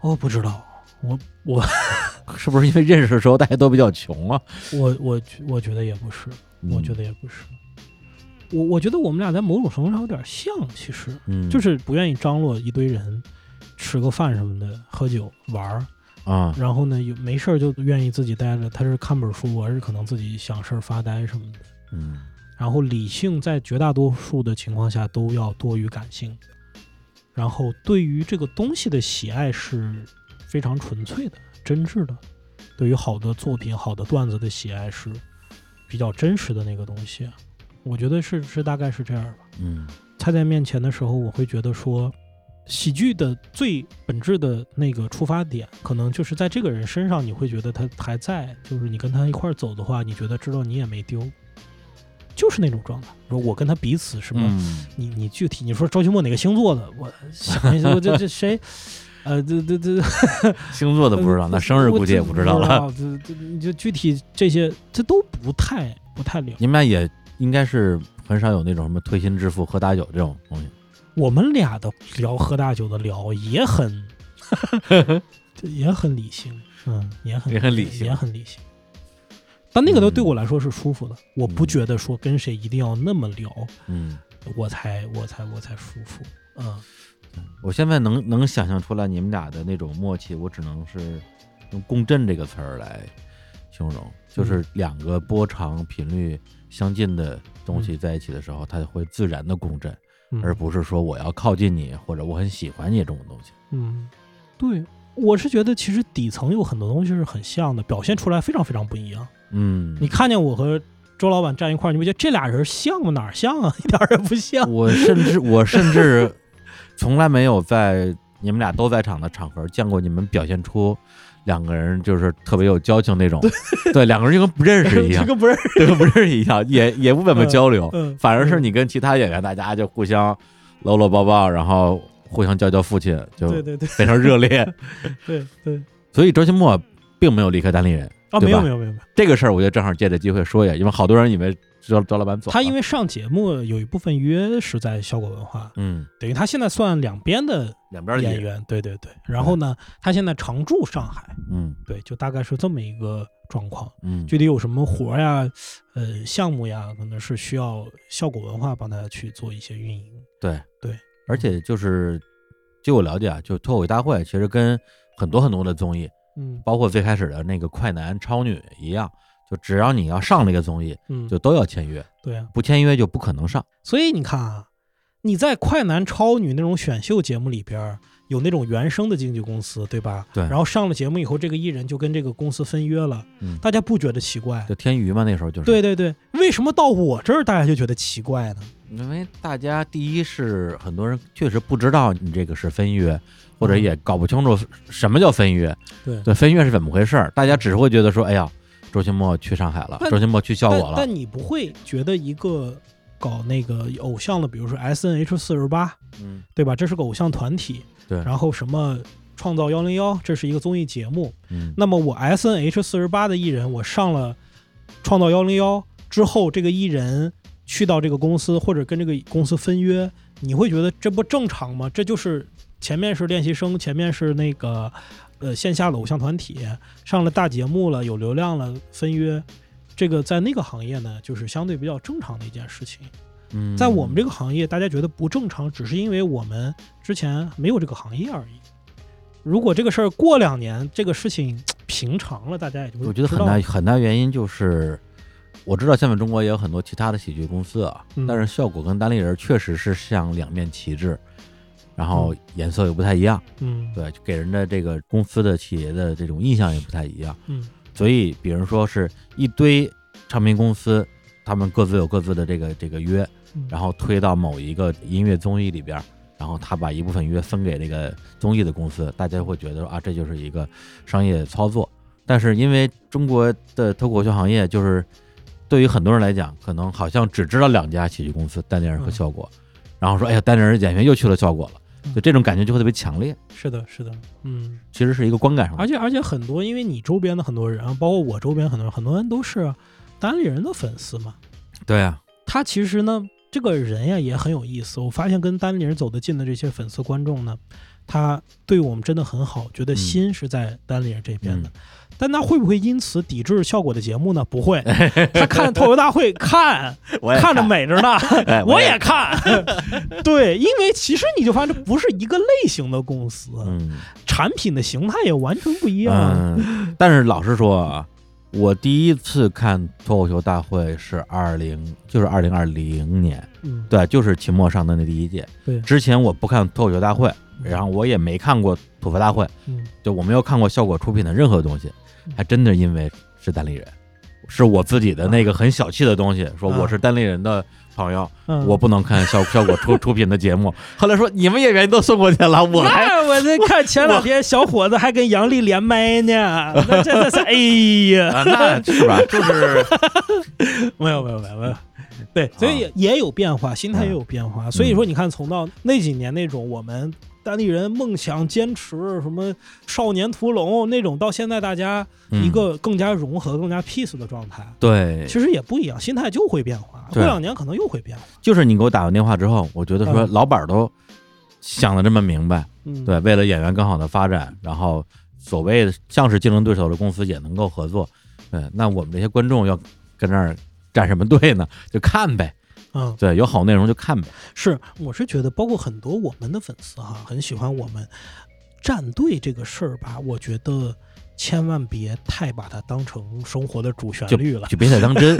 哦，不知道，我是不是因为认识的时候大家都比较穷啊？我觉得也不是，我觉得也不是。我觉得我们俩在某种程度上有点像，其实，就是不愿意张罗一堆人吃个饭什么的，喝酒玩儿啊，然后呢，没事就愿意自己待着。他是看本书，我是可能自己想事儿发呆什么的。嗯，然后理性在绝大多数的情况下都要多于感性，然后对于这个东西的喜爱是非常纯粹的、真挚的，对于好的作品、好的段子的喜爱是比较真实的那个东西。我觉得是大概是这样吧。猜在面前的时候，我会觉得说，喜剧的最本质的那个出发点，可能就是在这个人身上，你会觉得他还在，就是你跟他一块走的话，你觉得知道你也没丢，就是那种状态。说我跟他彼此什么，你具体你说周奇墨哪个星座的，我想一下，这谁？这星座的不知道，那生日估计也不知道了。这具体这些，这都不太了。你们俩也应该是很少有那种什么推心置腹、喝大酒这种东西。我们俩的聊喝大酒的聊也很，也很理性，也很理性，也很理性。但那个都对我来说是舒服的，我不觉得说跟谁一定要那么聊，我才舒服，我现在能想象出来你们俩的那种默契，我只能是用共振这个词儿来形容，就是两个波长频率相近的东西在一起的时候，它会自然的共振，而不是说我要靠近你或者我很喜欢你这种东西。对，我是觉得其实底层有很多东西是很像的，表现出来非常非常不一样。你看见我和周老板站一块儿，你不觉得这俩人像吗？哪像啊，一点也不像。我甚至从来没有在你们俩都在场的场合见过你们表现出两个人就是特别有交情那种，对，两个人就跟不认识一样，就跟不认识一样，也不怎么交流，反而是你跟其他演员大家就互相搂搂抱抱，然后互相叫父亲，就非常热烈，对，所以周奇墨并没有离开单立人啊，没有，这个事儿我就正好借着机会说一下，因为好多人以为周老板走了，他因为上节目有一部分约是在效果文化，等于他现在算两边的演员，对。然后呢，他现在常驻上海，对，就大概是这么一个状况。具体有什么活呀、项目呀，可能是需要效果文化帮他去做一些运营。对，而且就是据我了解啊，就脱口大会其实跟很多的综艺，包括最开始的那个快男、超女一样。就只要你要上那个综艺，就都要签约，对啊，不签约就不可能上。所以你看啊，你在快男、超女那种选秀节目里边，有那种原生的经纪公司，对吧？对。然后上了节目以后，这个艺人就跟这个公司分约了，大家不觉得奇怪？就天娱嘛，那时候就是。对，为什么到我这儿大家就觉得奇怪呢？因为大家第一是很多人确实不知道你这个是分约，或者也搞不清楚什么叫分约。对，分约是怎么回事？大家只会觉得说，哎呀。周奇墨去上海了，周奇墨去效果了，但你不会觉得一个搞那个偶像的，比如说 SNH48，对吧？这是个偶像团体，对。然后什么创造101，这是一个综艺节目，那么我 SNH48 的艺人，我上了创造101之后，这个艺人去到这个公司或者跟这个公司分约，你会觉得这不正常吗？这就是前面是练习生，前面是那个。线下的偶像团体上了大节目了，有流量了，分约，这个在那个行业呢，就是相对比较正常的一件事情。在我们这个行业，大家觉得不正常，只是因为我们之前没有这个行业而已。如果这个事儿过2年，这个事情平常了，大家也就会知道。我觉得很大原因就是，我知道现在中国也有很多其他的喜剧公司啊，但是效果跟单立人确实是像两面旗帜。然后颜色也不太一样，对，给人的这个公司的企业的这种印象也不太一样，所以比如说是一堆唱片公司，他们各自有各自的这个约，然后推到某一个音乐综艺里边，然后他把一部分约分给这个综艺的公司，大家会觉得说啊，这就是一个商业操作。但是因为中国的脱口秀行业就是对于很多人来讲，可能好像只知道两家喜剧公司，单立人和效果，然后说哎呀，单立人演员又去了效果了，就这种感觉就会特别强烈。是的，是的，嗯，其实是一个观感上的。而且很多，因为你周边的很多人，包括我周边很多人都是单立人的粉丝嘛。对啊，他其实呢，这个人呀也很有意思。我发现跟单立人走得近的这些粉丝观众呢，他对我们真的很好，觉得心是在单立人这边的。但他会不会因此抵制效果的节目呢？不会，他看脱口大会看着美着呢，我也看。对，因为其实你就发现这不是一个类型的公司，产品的形态也完全不一样。但是老实说啊，我第一次看脱口秀大会是2020年，对，就是秦末上的那第一届。对，之前我不看脱口秀大会，然后我也没看过吐槽大会，就我没有看过效果出品的任何东西。还真的因为是单立人，是我自己的那个很小气的东西，说我是单立人的朋友，我不能看效果出品的节目。后来说你们演员都送过去了，我在看前两天小伙子还跟杨笠连麦呢，那真的是哎呀，那是吧？就是没有。对，所以也有变化，心态也有变化。所以说，你看从到那几年那种我们单立人梦想坚持什么少年屠龙那种，到现在大家一个更加融合、更加 peace 的状态。对，其实也不一样，心态就会变化，过两年可能又会变化。就是你给我打完电话之后，我觉得说老板都想得这么明白，对，为了演员更好的发展，然后所谓像是竞争对手的公司也能够合作，那我们这些观众要跟那儿站什么队呢？就看呗。对，有好内容就看呗。是，我是觉得包括很多我们的粉丝哈，很喜欢我们站队这个事儿吧，我觉得千万别太把它当成生活的主旋律了，就别太当真。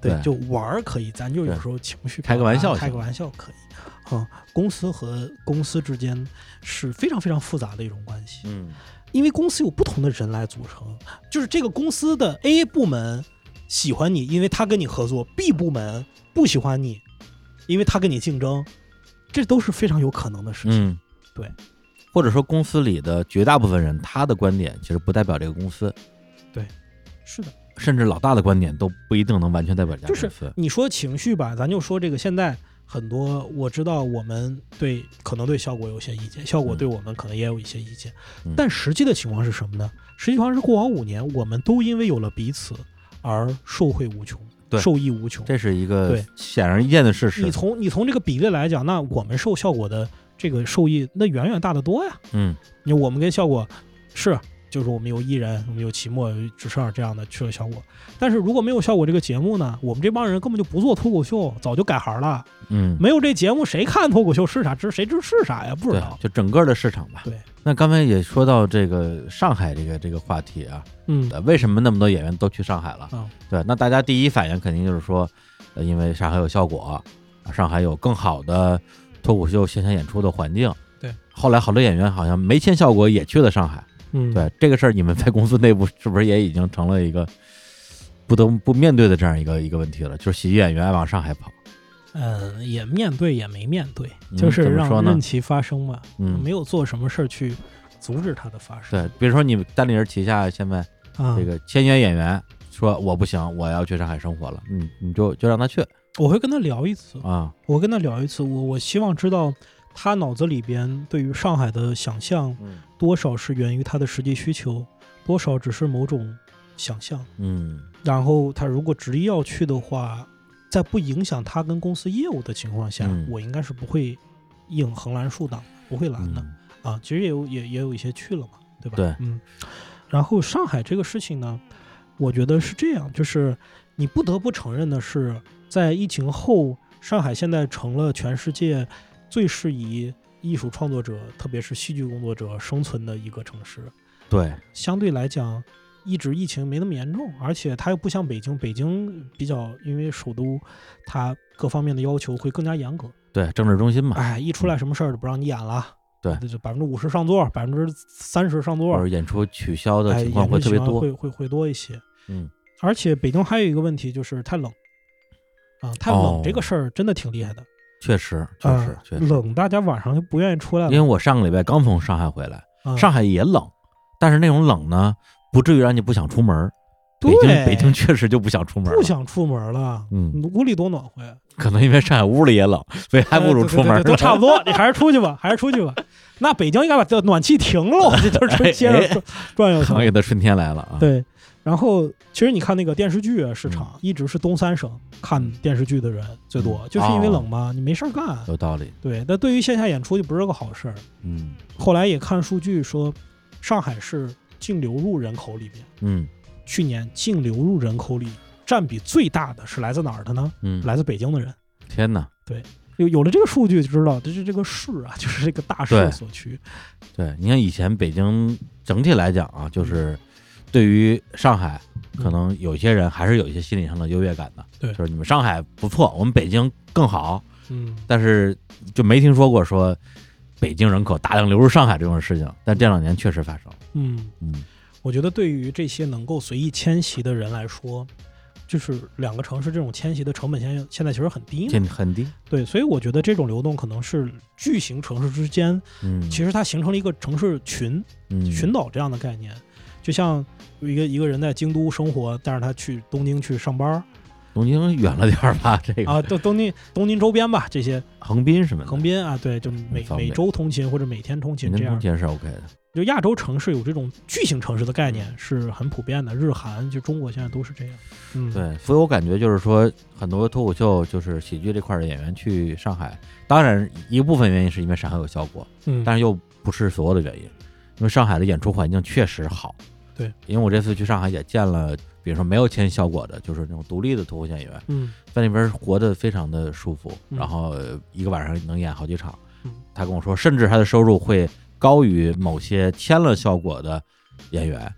对，就玩可以，咱就有时候情绪开个玩笑可以。公司和公司之间是非常非常复杂的一种关系，因为公司有不同的人来组成，就是这个公司的 A 部门喜欢你，因为他跟你合作 ；B 部门不喜欢你，因为他跟你竞争，这都是非常有可能的事情。对，或者说公司里的绝大部分人，他的观点其实不代表这个公司。对，是的，甚至老大的观点都不一定能完全代表这个公司。就是你说情绪吧，咱就说这个现在。很多我知道我们可能对效果有些意见，效果对我们可能也有一些意见，但实际的情况是什么呢？实际情况是过往5年我们都因为有了彼此而受益无穷，这是一个显而易见的事实。你从这个比例来讲，那我们受效果的这个受益那远远大得多呀。因为我们跟效果就是我们有艺人，我们有期末有职事这样的去了效果，但是如果没有效果这个节目呢，我们这帮人根本就不做脱口秀，早就改行了。没有这节目，谁看脱口秀是啥？谁知是啥呀？不知道。就整个的市场吧。对。那刚才也说到这个上海这个话题啊，为什么那么多演员都去上海了？对，那大家第一反应肯定就是说，因为上海有效果，上海有更好的脱口秀线下演出的环境。对。后来好多演员好像没签效果也去了上海。对，这个事儿你们在公司内部是不是也已经成了一个不得不面对的这样一个问题了？就是喜剧演员往上海跑。也面对也没面对，就是让任其发生嘛。没有做什么事儿去阻止它的发生。对，比如说你单立人旗下现在这个签约演员说我不行，我要去上海生活了，你就让他去。我会跟他聊一次啊，我希望知道。他脑子里边对于上海的想象，多少是源于他的实际需求，多少只是某种想象。然后他如果执意要去的话，在不影响他跟公司业务的情况下，我应该是不会硬横拦树挡，不会拦的。其实也有一些去了嘛，对吧？对，然后上海这个事情呢，我觉得是这样，就是你不得不承认的是，在疫情后，上海现在成了全世界。最适宜艺术创作者，特别是戏剧工作者生存的一个城市。对，相对来讲，一直疫情没那么严重，而且它又不像北京，北京比较因为首都，它各方面的要求会更加严格。对，政治中心嘛，一出来什么事儿就不让你演了。对，就50%上座，30%上座，而演出取消的情况会特别多，会多一些。而且北京还有一个问题就是太冷，太冷这个事儿真的挺厉害的。确实冷，大家晚上就不愿意出来了。因为我上个礼拜刚从上海回来，上海也冷，但是那种冷呢，不至于让你不想出门，北京确实就不想出门了，不想出门了。嗯，屋里多暖和呀。可能因为上海屋里也冷，所以还不如出门。对对对对对，都差不多，你还是出去吧，还是出去吧。那北京应该把暖气停了，我这就是接着转悠。行业的春天来了啊！对，然后其实你看那个电视剧市场，一直是东三省看电视剧的人最多，就是因为冷嘛，你没事干。有道理。对，但对于线下演出就不是个好事。嗯，后来也看数据说，上海市净流入人口里面，去年净流入人口里占比最大的是来自哪儿的呢？来自北京的人。天哪！对。有了这个数据就知道，这是这个市啊，就是这个大势所趋。对，你看以前北京整体来讲啊，就是对于上海，可能有些人还是有一些心理上的优越感的。对，就是你们上海不错，我们北京更好。嗯，但是就没听说过说北京人口大量流入上海这种事情，但这两年确实发生。嗯，我觉得对于这些能够随意迁徙的人来说。就是两个城市这种迁徙的成本现在其实很低，很低。对，所以我觉得这种流动可能是巨型城市之间，其实它形成了一个城市群、群岛这样的概念。就像一个人在京都生活，但是他去东京去上班，东京远了点儿吧，这个啊，东京周边吧，这些横滨什么的，横滨啊，对，就每周通勤或者每天通勤这样，每天通勤是 OK 的。就亚洲城市有这种巨型城市的概念是很普遍的，日韩就中国现在都是这样。对，所以我感觉就是说，很多脱口秀就是喜剧这块的演员去上海，当然一部分原因是因为上海有效果，但是又不是所有的原因，因为上海的演出环境确实好。对，因为我这次去上海也见了，比如说没有签效果的，就是那种独立的脱口秀演员，在那边活得非常的舒服，然后一个晚上能演好几场。他跟我说，甚至他的收入会高于某些签了效果的演员。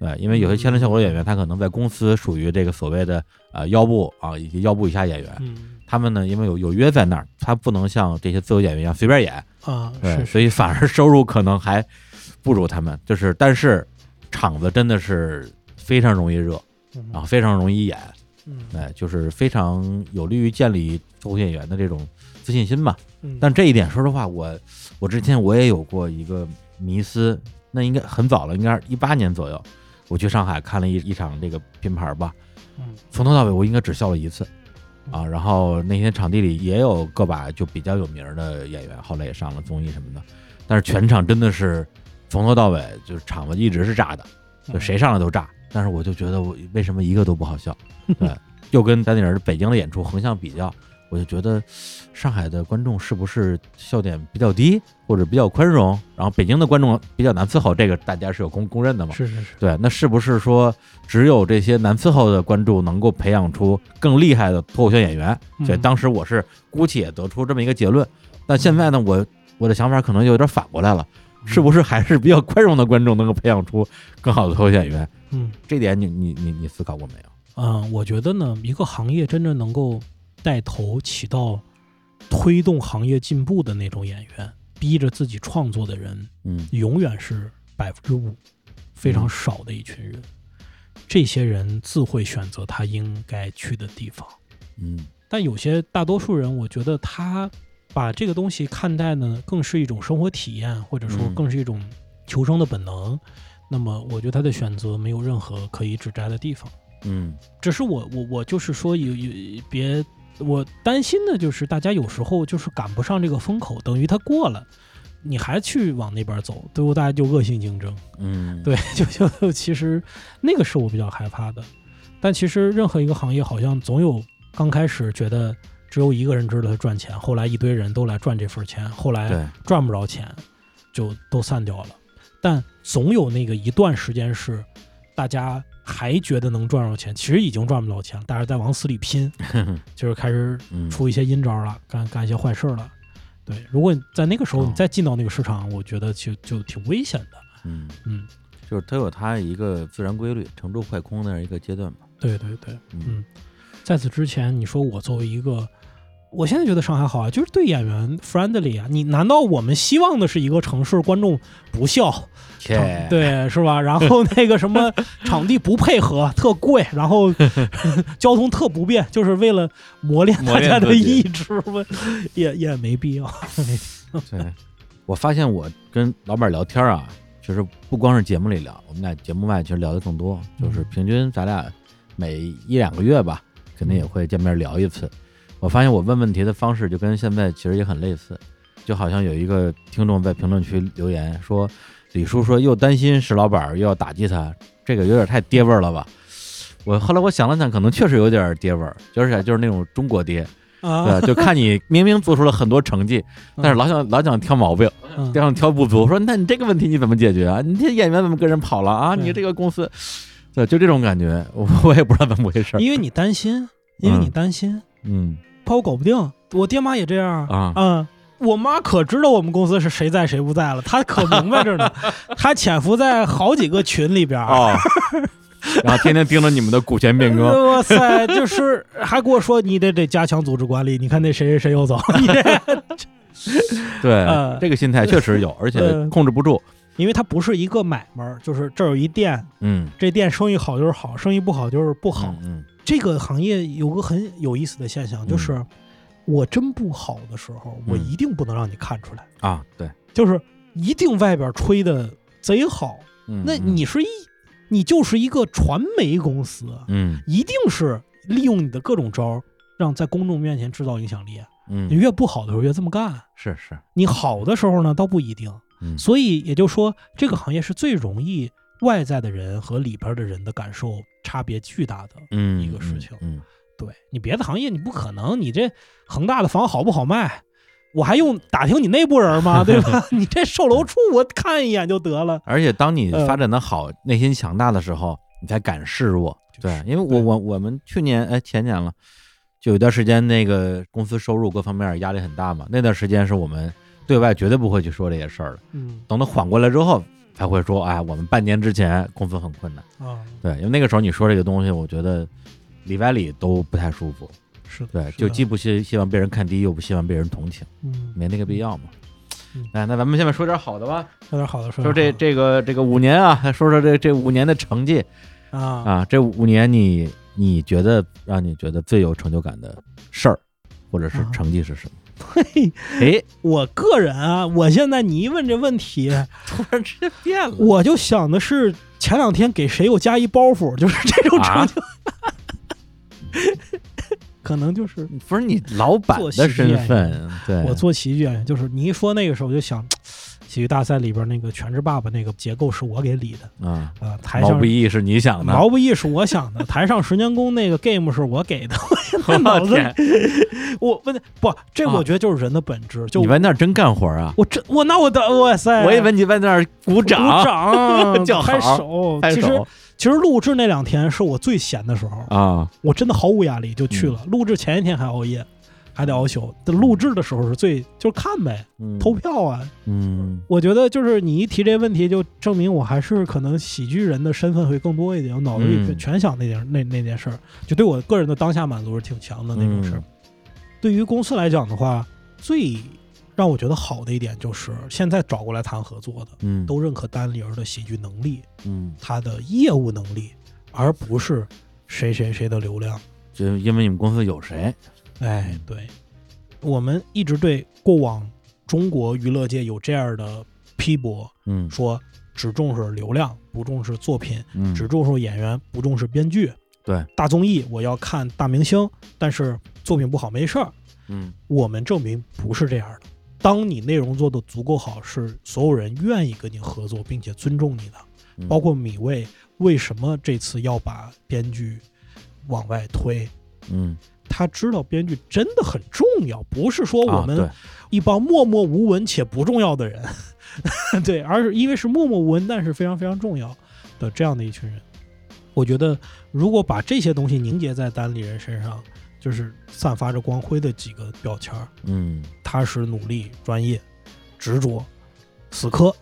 对，因为有些签了效果的演员，他可能在公司属于这个所谓的腰部啊，以及腰部以下演员。他们呢，因为有约在那儿，他不能像这些自由演员一样随便演啊，对，所以反而收入可能还不如他们。就是，但是场子真的是非常容易热，然后非常容易演，对，就是非常有利于建立脱口秀演员的这种自信心吧。但这一点，说实话，我之前我也有过一个迷思，那应该很早了，应该18年左右，我去上海看了一场这个拼盘吧，从头到尾我应该只笑了一次啊。然后那天场地里也有个把就比较有名的演员，后来也上了综艺什么的，但是全场真的是从头到尾就是场子一直是炸的，就谁上来都炸。但是我就觉得我为什么一个都不好笑？对，又跟丹尼尔北京的演出横向比较。我就觉得上海的观众是不是笑点比较低或者比较宽容，然后北京的观众比较难伺候，这个大家是有公认的嘛？是。对，那是不是说只有这些难伺候的观众能够培养出更厉害的脱口秀演员？所以当时我是姑且得出这么一个结论。但现在呢，我的想法可能有点反过来了，是不是还是比较宽容的观众能够培养出更好的脱口秀演员？这点你思考过没有？我觉得呢，一个行业真正能够带头起到推动行业进步的那种演员，逼着自己创作的人，永远是5%，非常少的一群人。这些人自会选择他应该去的地方。但有些大多数人，我觉得他把这个东西看待呢，更是一种生活体验，或者说更是一种求生的本能。那么，我觉得他的选择没有任何可以指摘的地方。只是我就是说别。我担心的就是大家有时候就是赶不上这个风口，等于它过了你还去往那边走，最后大家就恶性竞争。对，就其实那个是我比较害怕的。但其实任何一个行业好像总有刚开始觉得只有一个人知道他赚钱，后来一堆人都来赚这份钱，后来赚不着钱就都散掉了。但总有那个一段时间是大家还觉得能赚到钱，其实已经赚不到钱了，但是在往死里拼，就是开始出一些阴招了，干一些坏事了。对，如果在那个时候你再进到那个市场，我觉得就挺危险的。就是它有它一个自然规律，成住坏空的一个阶段吧。对。在此之前，你说我作为一个，我现在觉得上海好啊，就是对演员 friendly 啊。你难道我们希望的是一个城市观众不笑，对，是吧？然后那个什么场地不配合，特贵，然后交通特不便，就是为了磨练大家的意志，也没必要。对，我发现我跟老板聊天啊，就是不光是节目里聊，我们俩节目外其实聊得更多，就是平均咱俩每一两个月吧肯定也会见面聊一次。我发现我问问题的方式就跟现在其实也很类似，就好像有一个听众在评论区留言说，李叔说又担心石老板又要打击他，这个有点太爹味儿了吧。我后来我想了想，可能确实有点爹味儿，就是那种中国爹啊，就看你明明做出了很多成绩，但是老想挑毛病，挑不足，说那你这个问题你怎么解决啊？你这演员怎么跟人跑了啊？你这个公司，对，就这种感觉，我也不知道怎么回事。因为你担心，怕我搞不定。我爹妈也这样啊，我妈可知道我们公司是谁在谁不在了，她可明白着呢，她潜伏在好几个群里边哦然后天天盯着你们的股权变更，哇塞！就是还跟我说你得加强组织管理，你看那谁谁谁又走，对，这个心态确实有，而且控制不住，因为它不是一个买卖，就是这有一店，这店生意好就是好，生意不好就是不好。这个行业有个很有意思的现象，就是我真不好的时候，我一定不能让你看出来啊，对，就是一定外边吹的贼好，那你就是一个传媒公司，一定是利用你的各种招让在公众面前制造影响力，你越不好的时候越这么干，是你好的时候呢倒不一定，所以也就是说这个行业是最容易外在的人和里边的人的感受差别巨大的一个事情，对，你别的行业你不可能，你这恒大的房好不好卖我还用打听你内部人吗？对吧？你这售楼处我看一眼就得了。而且当你发展的好、内心强大的时候，你才敢示弱。对，因为我们去年前年了，就有段时间那个公司收入各方面压力很大嘛，那段时间是我们对外绝对不会去说这些事儿的。等到缓过来之后才会说，哎，我们半年之前公司很困难。对，因为那个时候你说这个东西，我觉得里外里都不太舒服。是对，就既不希望被人看低，又不希望被人同情，没那个必要嘛。那咱们现在说点好的吧，说这个5年啊，说这5年的成绩啊，这5年你觉得让你觉得最有成就感的事儿，或者是成绩是什么？嘿，我个人啊，我现在你一问这问题，突然之间变了，我就想的是前两天给谁又加一包袱，就是这种成就。可能就是不是你老板的身份，对，我做喜剧演员，就是你一说那个时候，我就想，喜剧大赛里边那个《全职爸爸》那个结构是我给理的啊，台上毛不易是你想的，毛不易是我想的，台上十年功那个 game 是我给的，我这我觉得就是人的本质。就你在那儿真干活啊？哇塞！我以为你在那儿鼓掌叫拍手，其实录制那2天是我最闲的时候啊，我真的毫无压力就去了。录制前一天还熬夜，还得熬宿。录制的时候是最就是看呗，投票啊。我觉得就是你一提这问题，就证明我还是可能喜剧人的身份会更多一点。我脑子里全想那件事儿，就对我个人的当下满足是挺强的那种事儿。对于公司来讲的话，最让我觉得好的一点就是现在找过来谈合作的都认可丹尼尔的喜剧能力，他的业务能力，而不是谁谁谁的流量，就因为你们公司有谁。哎，对，我们一直对过往中国娱乐界有这样的批驳，说只重视流量不重视作品，只重视演员不重视编剧。对，大综艺我要看大明星，但是作品不好没事儿。我们证明不是这样的，当你内容做得足够好，是所有人愿意跟你合作并且尊重你的。包括米未为什么这次要把编剧往外推，他知道编剧真的很重要，不是说我们一帮默默无闻且不重要的人，对，而是因为是默默无闻但是非常非常重要的这样的一群人。我觉得如果把这些东西凝结在单立人身上，就是散发着光辉的几个标签，踏实努力专业执着死磕，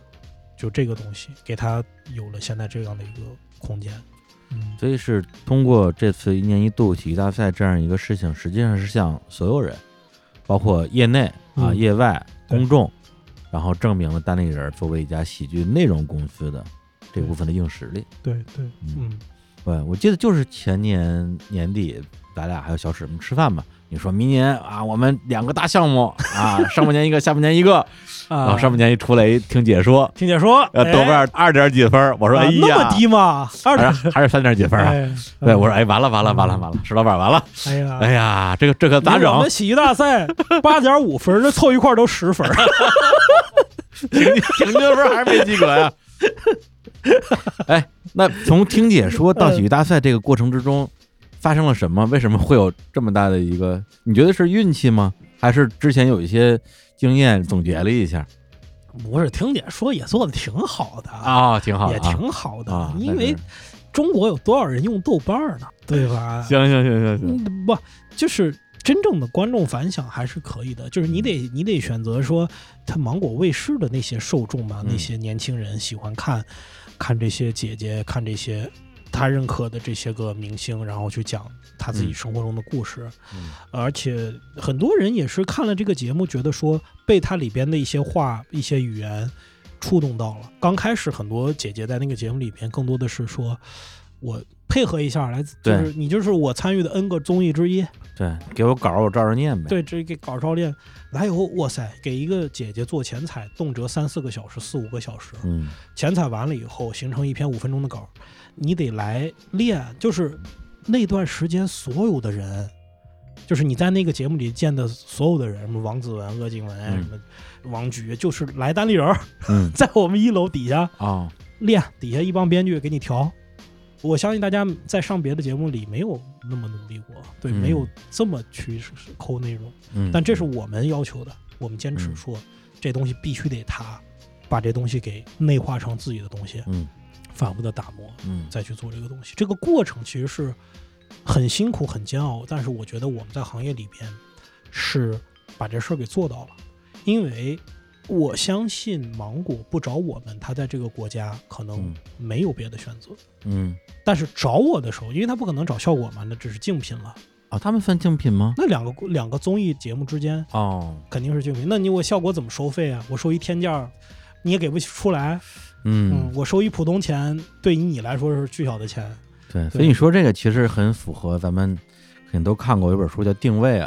就这个东西给他有了现在这样的一个空间。所以是通过这次1年1度喜剧大赛这样一个事情，实际上是向所有人包括业内业外公众，然后证明了单立人作为一家喜剧内容公司的这部分的硬实力。对，对，我记得就是前年年底咱俩还有小史们吃饭嘛，你说明年啊，我们两个大项目啊，上半年一个，下半年一个。然后上半年一出来听解说，豆瓣2点几分，我说哎呀，那么低吗？还是3点几分啊？对，我说哎，完了，石老板完了，哎呀，这可咋整？我们洗衣大赛8.5分，这凑一块都10分，平均分还是没及格呀。哎，那从听解说到洗衣大赛这个过程之中，发生了什么？为什么会有这么大的一个？你觉得是运气吗？还是之前有一些经验总结了一下？不是，听姐说也做的挺好的啊、哦，挺好的、啊，也挺好的、哦。因为中国有多少人用豆瓣呢？对吧？行，不就是真正的观众反响还是可以的，就是你得选择说他芒果卫视的那些受众嘛，那些年轻人喜欢看这些姐姐，看这些。他认可的这些个明星，然后去讲他自己生活中的故事、而且很多人也是看了这个节目，觉得说被他里边的一些话、一些语言触动到了。刚开始很多姐姐在那个节目里边更多的是说我配合一下来，就是你就是我参与的 N 个综艺之一，对，给我稿我照着念呗，对，这给稿照念来以后，哇塞，给一个姐姐做前采，动辄3-4个小时、4-5个小时，前采完了以后形成一篇5分钟的稿，你得来练，就是那段时间所有的人，就是你在那个节目里见的所有的人，什么王子文、鄂靖文、什么王菊，就是来单立人，在我们1楼底下啊、练，底下一帮编剧给你调。我相信大家在上别的节目里没有那么努力过，对，没有这么去抠内容，但这是我们要求的，我们坚持说、这东西必须得他把这东西给内化成自己的东西，反复的打磨，再去做这个东西。这个过程其实是很辛苦、很煎熬，但是我觉得我们在行业里边是把这事儿给做到了，因为我相信芒果不找我们，他在这个国家可能没有别的选择，但是找我的时候，因为他不可能找效果嘛，那只是竞品了。啊、哦，他们算竞品吗？那两个综艺节目之间，哦，肯定是竞品。那你我效果怎么收费啊？我收一天价，你也给不出来。我收一普通钱，对于你来说是巨小的钱。对，所以你说这个其实很符合咱们，可能都看过有本书叫《定位》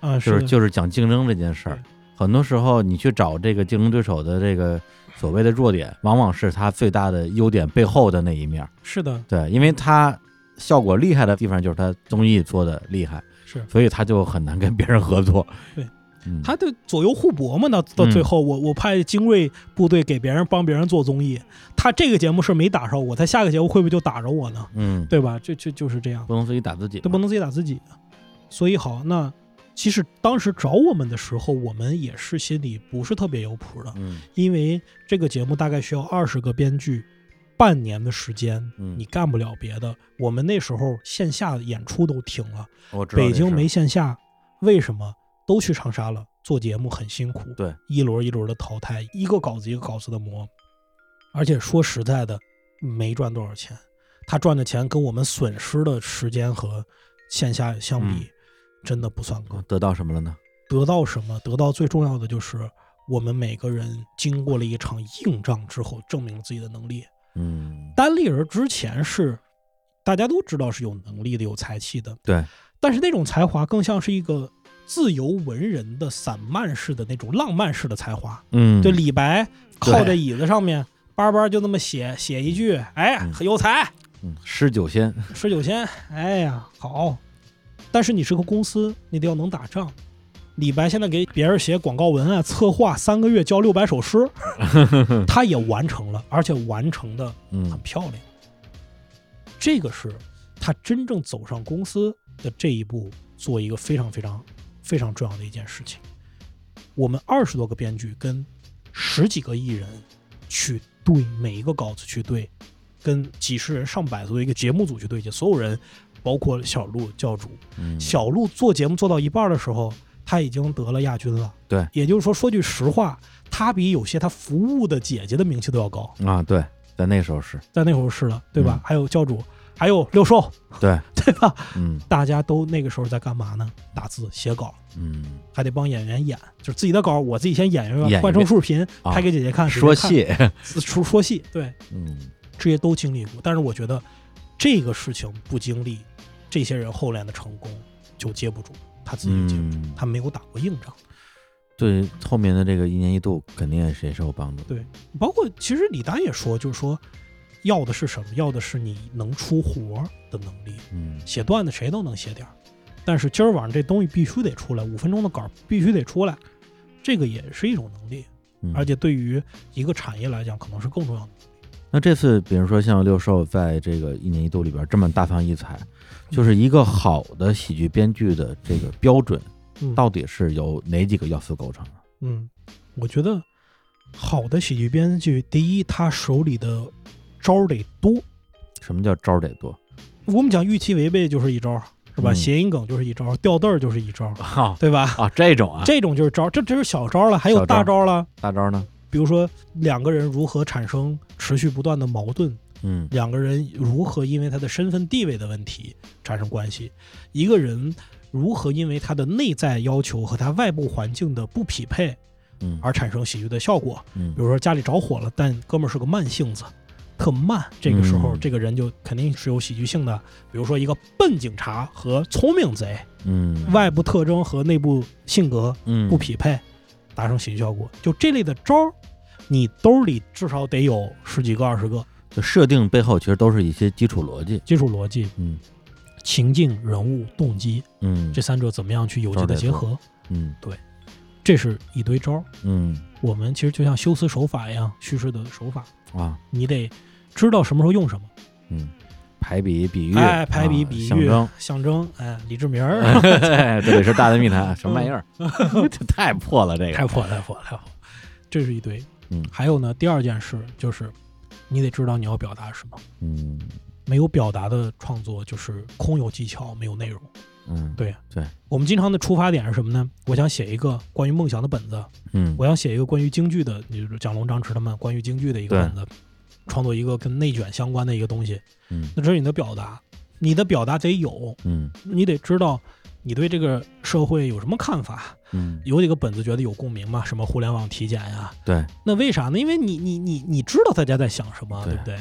啊，就是讲竞争这件事儿。很多时候你去找这个竞争对手的这个所谓的弱点，往往是他最大的优点背后的那一面。是的，对，因为他效果厉害的地方就是他综艺做的厉害，是，所以他就很难跟别人合作。对。他对左右互搏嘛，到最后我派精锐部队给别人帮别人做综艺，他这个节目是没打着我，他下个节目会不会就打着我呢？对吧？就是这样，不能自己打自己，不能自己打自己。所以好，那其实当时找我们的时候，我们也是心里不是特别有谱的，因为这个节目大概需要20个编剧，半年的时间，你干不了别的。我们那时候线下演出都停了，北京没线下，为什么？都去长沙了，做节目很辛苦，对，一轮一轮的淘汰，一个稿子一个稿子的磨，而且说实在的，没赚多少钱，他赚的钱跟我们损失的时间和线下相比，真的不算高。得到什么了呢？得到最重要的就是我们每个人经过了一场硬仗之后，证明了自己的能力。单立人之前是大家都知道是有能力的、有才气的，对，但是那种才华更像是一个。自由文人的散漫式的那种浪漫式的才华，对，李白靠在椅子上面巴巴就那么写一句，哎，很有才，诗酒仙，哎呀好。但是你是个公司，你得要能打仗。李白现在给别人写广告文啊、策划，3个月交600首诗，他也完成了，而且完成的很漂亮。这个是他真正走上公司的这一步，做一个非常非常。非常重要的一件事情，我们20多个编剧跟10几个艺人去对，每一个稿子去对，跟几十人、上百的一个节目组去对接，所有人，包括小鹿教主。小鹿做节目做到一半的时候，他已经得了亚军了。对，也就是说，说句实话，他比有些他服务的姐姐的名气都要高啊。对，在那时候是，了，对吧？还有教主。还有六兽，对吧？大家都那个时候在干嘛呢？打字写稿，还得帮演员演，就是自己的稿，我自己先演一遍，换成视频拍给姐姐看，说戏，说戏，对，这些都经历过。但是我觉得这个事情不经历，这些人后来的成功就接不住。他自己清楚，他没有打过硬仗。对后面的这个一年一度肯定也是有帮助。对，包括其实李丹也说，就是说要的是什么？要的是你能出活的能力。写段子谁都能写点，但是今儿晚上这东西必须得出来，5分钟的稿必须得出来，这个也是一种能力，而且对于一个产业来讲，可能是更重要的能力。那这次比如说像六兽在这个一年一度里边这么大放异彩，就是一个好的喜剧编剧的这个标准到底是由哪几个要素构成的？我觉得好的喜剧编剧，第一，他手里的招得多。什么叫招得多？我们讲预期违背就是一招，是吧？谐音梗就是一招，吊凳就是一招，对吧？这种就是招，这只是小招了，还有大招了。大招呢？比如说两个人如何产生持续不断的矛盾，两个人如何因为他的身份地位的问题产生关系，一个人如何因为他的内在要求和他外部环境的不匹配，而产生喜剧的效果。比如说家里着火了，但哥们儿是个慢性子，特慢，这个时候这个人就肯定是有喜剧性的。比如说一个笨警察和聪明贼，外部特征和内部性格不匹配，达成喜剧效果。就这类的招儿，你兜里至少得有10几个、20个。就设定背后其实都是一些基础逻辑，情境、人物、动机，这三者怎么样去有机的结合？对，这是一堆招。我们其实就像修辞手法一样，叙事的手法啊，你得知道什么时候用什么。排比、比喻，排比、比喻、象征，李志明，这里是大内密谈，什么玩意儿？这太破了，这个太破了，这是一堆。还有呢，第二件事就是你得知道你要表达什么。没有表达的创作就是空有技巧没有内容。对，我们经常的出发点是什么呢？我想写一个关于梦想的本子，我想写一个关于京剧的，就是蒋龙、张弛他们关于京剧的一个本子，创作一个跟内卷相关的一个东西。那这是你的表达，你的表达得有，你得知道你对这个社会有什么看法。有几个本子觉得有共鸣嘛？什么互联网体检呀？对，那为啥呢？因为你知道大家在想什么，对不对？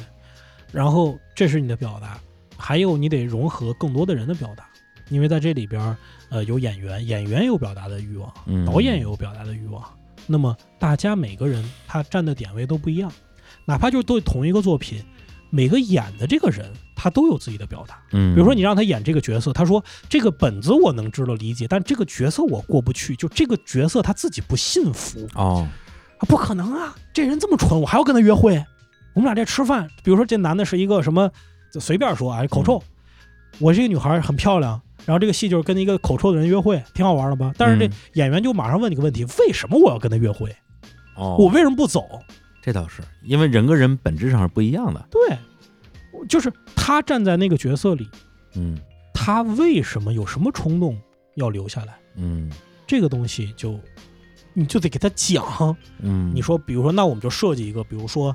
然后这是你的表达，还有你得融合更多的人的表达，因为在这里边，有演员，演员有表达的欲望，导演也有表达的欲望。那么大家每个人他站的点位都不一样，哪怕就对同一个作品，每个演的这个人他都有自己的表达。比如说你让他演这个角色，他说这个本子我能知道理解，但这个角色我过不去，就这个角色他自己不信服。不可能啊，这人这么蠢，我还要跟他约会？我们俩在吃饭，比如说这男的是一个什么，随便说啊，口臭。我这个女孩很漂亮，然后这个戏就是跟一个口臭的人约会，挺好玩的吧？但是这演员就马上问你个问题：为什么我要跟他约会？我为什么不走？这倒是，因为人跟人本质上是不一样的。对，就是他站在那个角色里，他为什么有什么冲动要留下来？这个东西就你就得给他讲。你说，比如说，那我们就设计一个，比如说，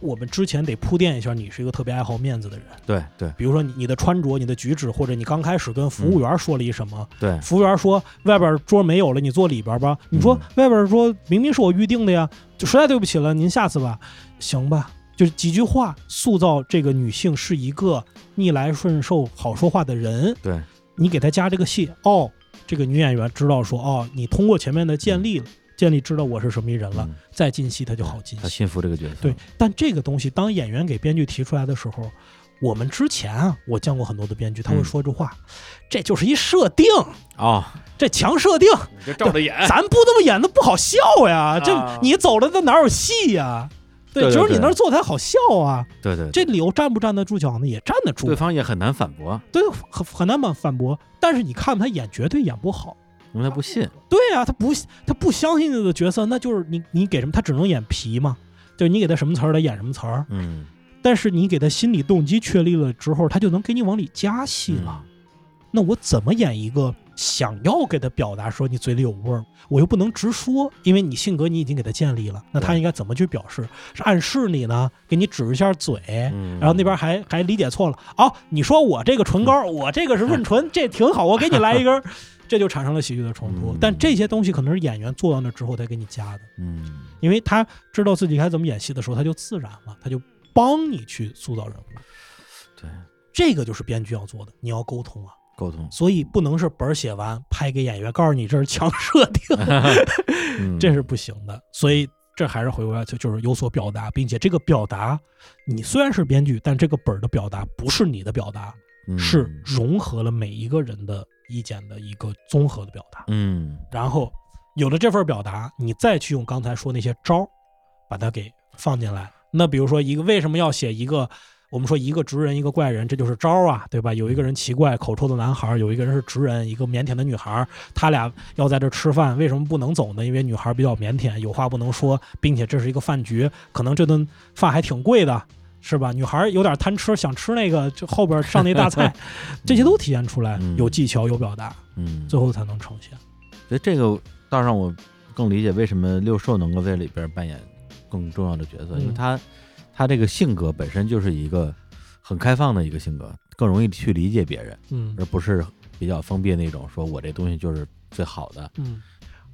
我们之前得铺垫一下，你是一个特别爱好面子的人。对，比如说你的穿着、你的举止，或者你刚开始跟服务员说了一什么，服务员说外边桌没有了，你坐里边吧。你说外边桌明明是我预定的呀，就实在对不起了，您下次吧，行吧。就是几句话塑造这个女性是一个逆来顺受、好说话的人。对，你给她加这个戏，这个女演员知道说，你通过前面的建立知道我是什么人了，再进戏他就好进戏，他信服这个角色。对，但这个东西当演员给编剧提出来的时候，我们之前我见过很多的编剧，他会说这话，这就是一设定这强设定，你就照着演，咱不这么演的不好笑呀，这你走了，那哪有戏呀？对，只有你那儿做才好笑啊。对，这理由站不站得住脚呢？也站得住，对方也很难反驳。对，很难反驳。但是你看他演，绝对演不好。因为他不信。对啊，他不相信这个角色，那就是你给什么，他只能演皮嘛，就是你给他什么词儿，他演什么词儿。但是你给他心理动机确立了之后，他就能给你往里加戏了。那我怎么演一个想要给他表达说你嘴里有味儿，我又不能直说，因为你性格你已经给他建立了，那他应该怎么去表示？是暗示你呢，给你指一下嘴，然后那边还理解错了，你说我这个唇膏，我这个是润唇，这挺好，我给你来一根。这就产生了喜剧的冲突。但这些东西可能是演员做到那之后才给你加的。因为他知道自己该怎么演戏的时候，他就自然了，他就帮你去塑造人物。对，这个就是编剧要做的，你要沟通啊。沟通，所以不能是本写完拍给演员告诉你这是强设定这是不行的。所以这还是回归到就是有所表达，并且这个表达你虽然是编剧，但这个本的表达不是你的表达，是融合了每一个人的意见的一个综合的表达。嗯，然后有了这份表达，你再去用刚才说那些招把它给放进来。那比如说一个为什么要写一个，我们说一个直人一个怪人，这就是招啊，对吧？有一个人奇怪口臭的男孩，有一个人是直人一个腼腆的女孩，他俩要在这吃饭，为什么不能走呢？因为女孩比较腼腆，有话不能说，并且这是一个饭局，可能这顿饭还挺贵的，是吧？女孩有点贪吃，想吃那个就后边上那大菜这些都体现出来，有技巧有表达，最后才能呈现。所以这个倒让我更理解为什么六兽能够在里边扮演更重要的角色，因为他这个性格本身就是一个很开放的一个性格，更容易去理解别人，而不是比较封闭那种说我这东西就是最好的。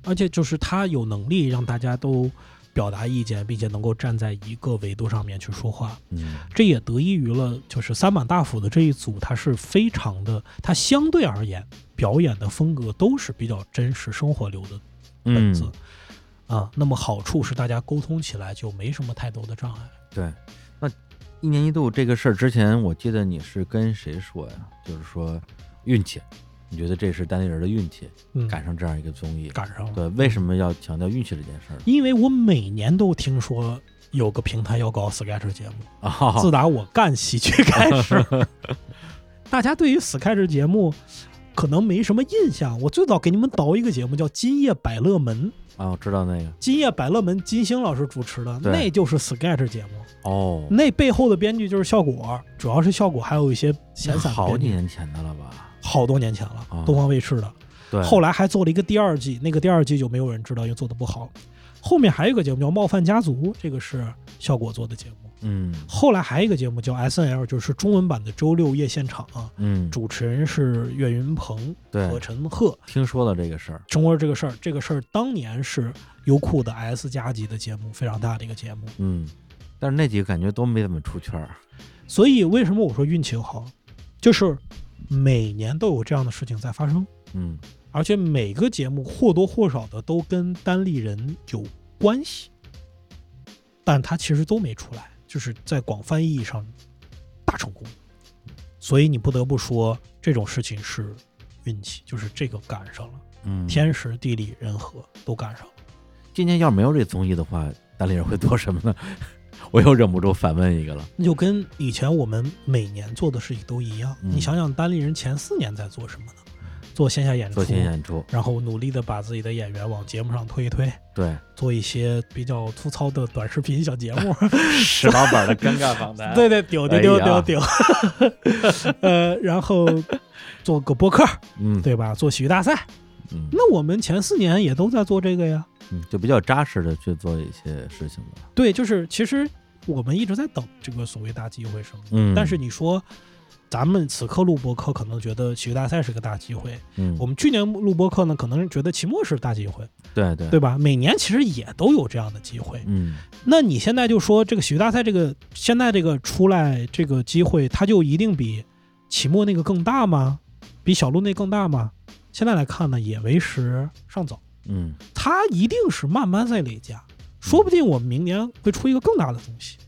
而且就是他有能力让大家都表达意见，并且能够站在一个维度上面去说话，这也得益于了就是三板大辅的这一组，它是非常的，它相对而言表演的风格都是比较真实生活流的本子，那么好处是大家沟通起来就没什么太多的障碍。对，那一年一度这个事儿之前，我记得你是跟谁说呀？就是说运气，你觉得这是单立人的运气，赶上这样一个综艺，赶上了。对，为什么要强调运气这件事儿？因为我每年都听说有个平台要搞 Sketch 节目，自打我干喜剧开始，大家对于 Sketch 节目可能没什么印象。我最早给你们导一个节目叫《今夜百乐门》啊，我知道那个《今夜百乐门》，金星老师主持的，那就是 Sketch 节目。哦，那背后的编剧就是效果，主要是效果，还有一些闲散。好几年前的了吧？好多年前了，东方卫视的，对，后来还做了一个第二季，那个第二季就没有人知道，因为做的不好。后面还有一个节目叫《冒犯家族》，这个是效果做的节目。后来还有一个节目叫 SNL， 就是中文版的周六夜现场啊。主持人是岳云鹏和陈赫。听说了这个事儿，中国这个事儿，当年是优酷的 S 加级的节目，非常大的一个节目。但是那几个感觉都没怎么出圈。所以为什么我说运气好，就是每年都有这样的事情在发生，而且每个节目或多或少的都跟单立人有关系，但它其实都没出来，就是在广泛意义上大成功。所以你不得不说这种事情是运气，就是这个赶上了，天时地利人和都赶上了。今年要是没有这综艺的话，单立人会做什么呢？我又忍不住反问一个了，那就跟以前我们每年做的事情都一样。你想想，单立人前4年在做什么呢？做线下演出，然后努力的把自己的演员往节目上推一推，对，做一些比较粗糙的短视频小节目，石老板的尴尬访谈，对对，丢，然后做个播客，对吧？做喜剧大赛，那我们前4年也都在做这个呀。就比较扎实的去做一些事情了。对，就是其实我们一直在等这个所谓大机会什么。但是你说咱们此刻录播客，可能觉得喜剧大赛是个大机会。我们去年录播客呢，可能觉得期末是大机会。对，对吧？每年其实也都有这样的机会。那你现在就说这个喜剧大赛，这个现在这个出来这个机会，它就一定比期末那个更大吗？比小鹿那更大吗？现在来看呢，也为时尚早。它一定是慢慢在累加，说不定我们明年会出一个更大的东西。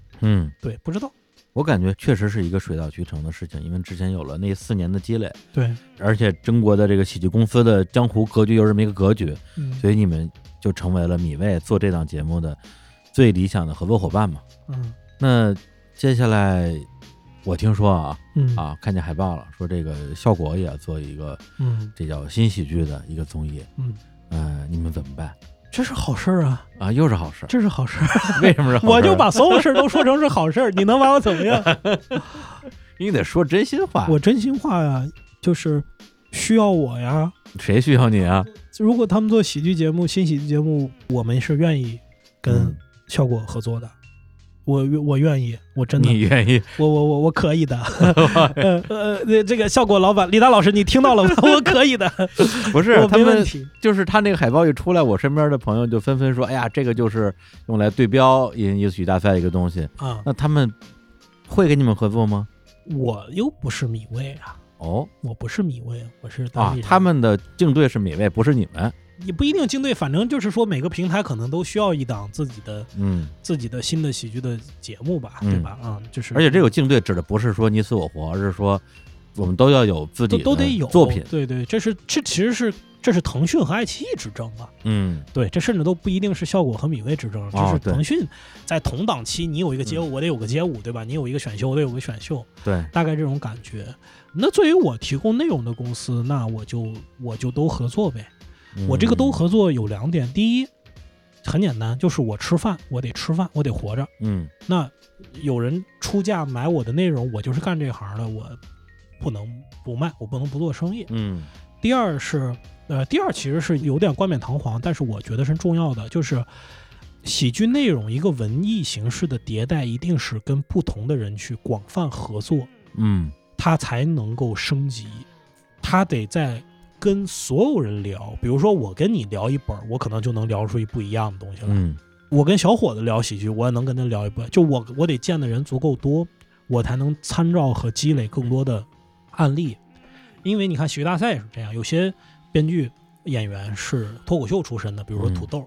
对，不知道。我感觉确实是一个水到渠成的事情，因为之前有了那4年的积累。对，而且中国的这个喜剧公司的江湖格局又是这么一个格局，所以你们就成为了米未做这档节目的最理想的合作伙伴嘛。那接下来我听说看见海报了，说这个效果也要做一个，这叫新喜剧的一个综艺。你们怎么办？这是好事啊！啊，又是好事，这是好事。为什么是好事？我就把所有事都说成是好事，你能把我怎么样？你得说真心话。我真心话呀，就是需要我呀。谁需要你啊？如果他们做喜剧节目，新喜剧节目，我们是愿意跟效果合作的。我愿意，我真的。你愿意？我可以的。这个效果老板李大老师，你听到了吗？我可以的。不是他们，就是他那个海报一出来，我身边的朋友就纷纷说：“哎呀，这个就是用来对标一个喜剧大赛一个东西啊。”那他们会跟你们合作吗？我又不是米未啊。哦，我不是米味，我是大力。啊，他们的竞对是米味，不是你们。也不一定竞对，反正就是说每个平台可能都需要一档自己的，自己的新的喜剧的节目吧，对吧？啊，就是。而且这个竞对指的不是说你死我活，而是说我们都要有自己的都得有作品。对对，这其实是这是腾讯和爱奇艺之争啊。嗯，对，这甚至都不一定是效果和米味之争，就是腾讯在同档期你有一个街舞，我得有个街舞，对吧？你有一个选秀，我得有个选秀，对，大概这种感觉。那作为我提供内容的公司，那我就都合作呗。我这个都合作有两点，第一很简单，就是我吃饭，我得吃饭，我得活着。嗯，那有人出价买我的内容，我就是干这行的，我不能不卖，我不能不做生意。嗯，第二是其实是有点冠冕堂皇，但是我觉得是重要的，就是喜剧内容一个文艺形式的迭代，一定是跟不同的人去广泛合作，它才能够升级，它得在。跟所有人聊，比如说我跟你聊一本，我可能就能聊出一不一样的东西来。我跟小伙子聊喜剧，我也能跟他聊一本。就我得见的人足够多，我才能参照和积累更多的案例。因为你看喜剧大赛是这样，有些编剧演员是脱口秀出身的，比如说土豆，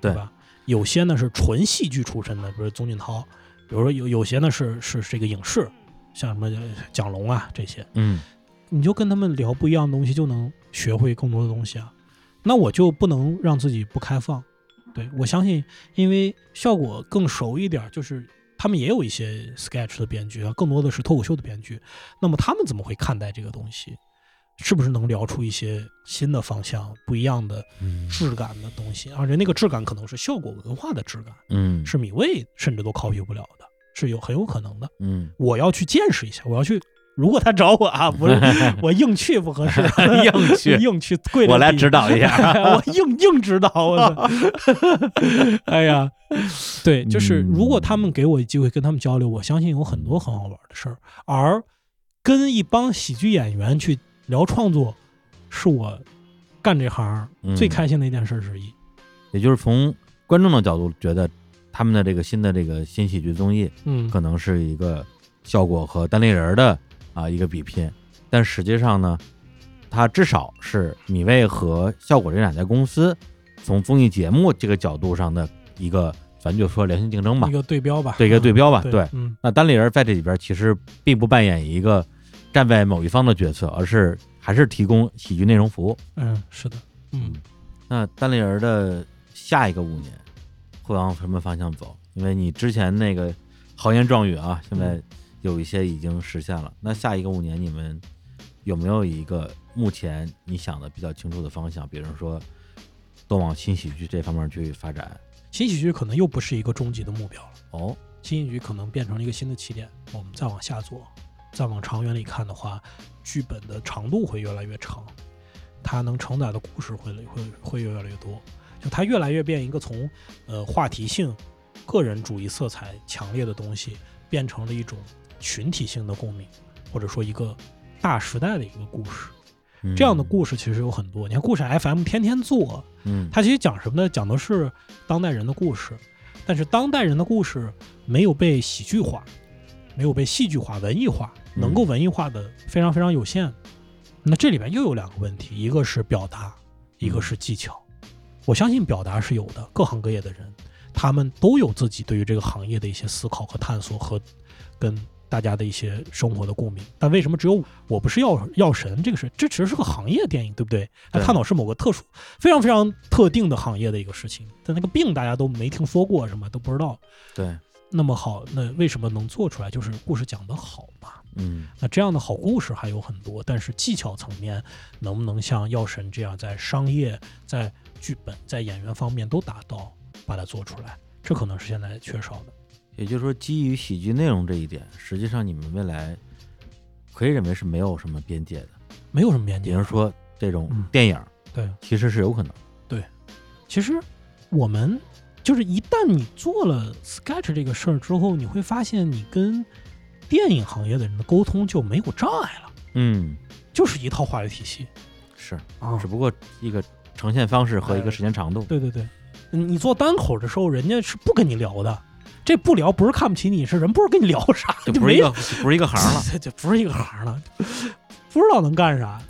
对吧？有些呢是纯戏剧出身的，比如宗俊涛。比如说有些呢是这个影视，像什么蒋龙啊这些。你就跟他们聊不一样的东西，就能学会更多的东西啊。那我就不能让自己不开放。对，我相信因为效果更熟一点，就是他们也有一些 sketch 的编剧啊，更多的是脱口秀的编剧，那么他们怎么会看待这个东西，是不是能聊出一些新的方向，不一样的质感的东西，而且那个质感可能是效果文化的质感，是米味甚至都 copy 不了的，是很有可能的。我要去见识一下，我要去，如果他找我啊，不是我硬去不合适，硬去跪着，我来指导一下，我硬指导我。哎呀，对，就是如果他们给我机会跟他们交流，我相信有很多很好玩的事儿。而跟一帮喜剧演员去聊创作，是我干这行最开心的一件事之一。也就是从观众的角度觉得，他们的这个新喜剧综艺，可能是一个效果和单立人的。啊，一个比拼，但实际上呢，它至少是米味和效果这两家公司从综艺节目这个角度上的一个，咱就说良性竞争吧，一个对标吧，对，一个对标吧，对。那单立人在这里边其实并不扮演一个站在某一方的角色，而是还是提供喜剧内容服务。是的，那单立人的下一个5年会往什么方向走？因为你之前那个豪言壮语啊，现在。有一些已经实现了，那下一个5年你们有没有一个目前你想的比较清楚的方向，比如说都往新喜剧这方面去发展？新喜剧可能又不是一个终极的目标了，新喜剧可能变成了一个新的起点，我们再往下做，再往长远里看的话，剧本的长度会越来越长，它能承载的故事会越来越多，就它越来越变一个从话题性个人主义色彩强烈的东西，变成了一种群体性的共鸣，或者说一个大时代的一个故事。这样的故事其实有很多，你看故事 FM 天天做，它其实讲什么呢？讲的是当代人的故事，但是当代人的故事没有被喜剧化，没有被戏剧化、文艺化，能够文艺化的非常非常有限。那这里边又有两个问题，一个是表达，一个是技巧。我相信表达是有的，各行各业的人他们都有自己对于这个行业的一些思考和探索，和跟大家的一些生活的共鸣，但为什么只有我不是药神？这个是，这其实是个行业电影，对不对？它探讨是某个特殊、非常非常特定的行业的一个事情，但那个病大家都没听说过，什么都不知道。对，那么好，那为什么能做出来？就是故事讲得好嘛。那这样的好故事还有很多，但是技巧层面能不能像药神这样，在商业、在剧本、在演员方面都达到，把它做出来？这可能是现在缺少的。也就是说，基于喜剧内容这一点，实际上你们未来可以认为是没有什么边界的，没有什么边界。比如说这种电影，对，其实是有可能。对，其实我们就是一旦你做了 sketch 这个事儿之后，你会发现你跟电影行业的人的沟通就没有障碍了。就是一套话语体系，是啊，只不过一个呈现方式和一个时间长度。对对对，你做单口的时候，人家是不跟你聊的。这不聊不是看不起你，是人不是跟你聊啥，就不是一个行了，这不是一个行了。不知道能干啥，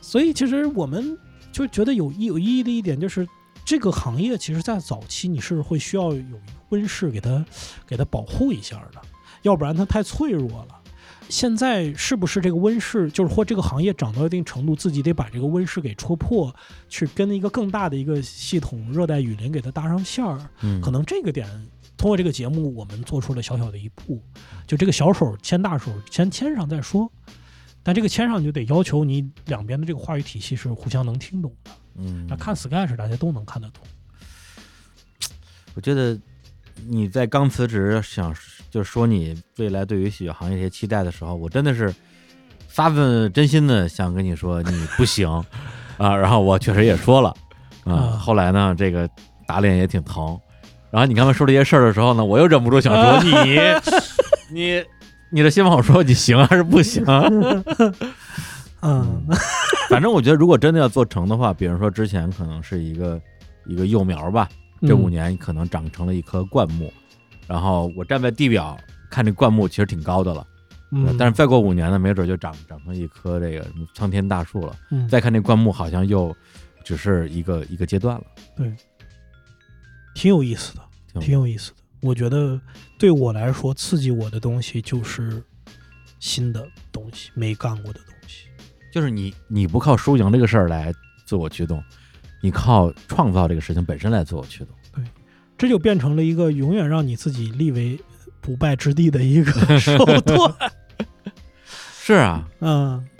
所以其实我们就觉得有意义的一点就是，这个行业其实在早期你是会需要有一个温室给它保护一下的，要不然它太脆弱了。现在是不是这个温室，就是或这个行业涨到一定程度，自己得把这个温室给戳破，去跟一个更大的一个系统热带雨林给它搭上线儿，可能这个点通过这个节目我们做出了小小的一步，就这个小手牵大手先牵上再说，但这个牵上就得要求你两边的这个话语体系是互相能听懂的，那看 Sketch 大家都能看得懂。我觉得你在刚辞职想就是说你未来对于喜剧行业一些期待的时候，我真的是发自真心的想跟你说你不行啊，然后我确实也说了啊，后来呢这个打脸也挺疼，然后你刚才说这些事儿的时候呢，我又忍不住想说你的心帮我说你行还是不行反正我觉得如果真的要做成的话，比如说之前可能是一个幼苗吧，这5年可能长成了一棵灌木，然后我站在地表看这灌木其实挺高的了，但是再过5年呢，没准就长成一棵这个苍天大树了，再看这灌木好像又只是一个阶段了。对，挺有意思的，挺有意思的。我觉得对我来说刺激我的东西就是新的东西，没干过的东西。就是你不靠输赢这个事儿来自我驱动，你靠创造这个事情本身来自我驱动。对，这就变成了一个永远让你自己立为不败之地的一个手段是啊，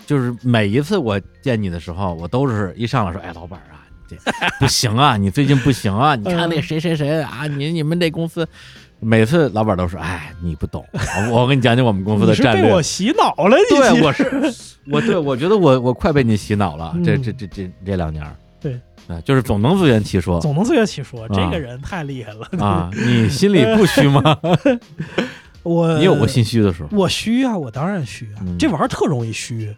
就是每一次我见你的时候，我都是一上来说，哎，老板啊，你这不行啊，你最近不行啊，你看那谁谁谁啊，你们这公司，每次老板都说，哎，你不懂，我跟你讲讲我们公司的战略。你是被我洗脑了，你对我觉得我快被你洗脑了，这2年。对，就是总能自圆其说，这个人太厉害了啊！你心里不虚吗？你有过心虚的时候？我虚啊，我当然虚啊，这玩意儿特容易虚。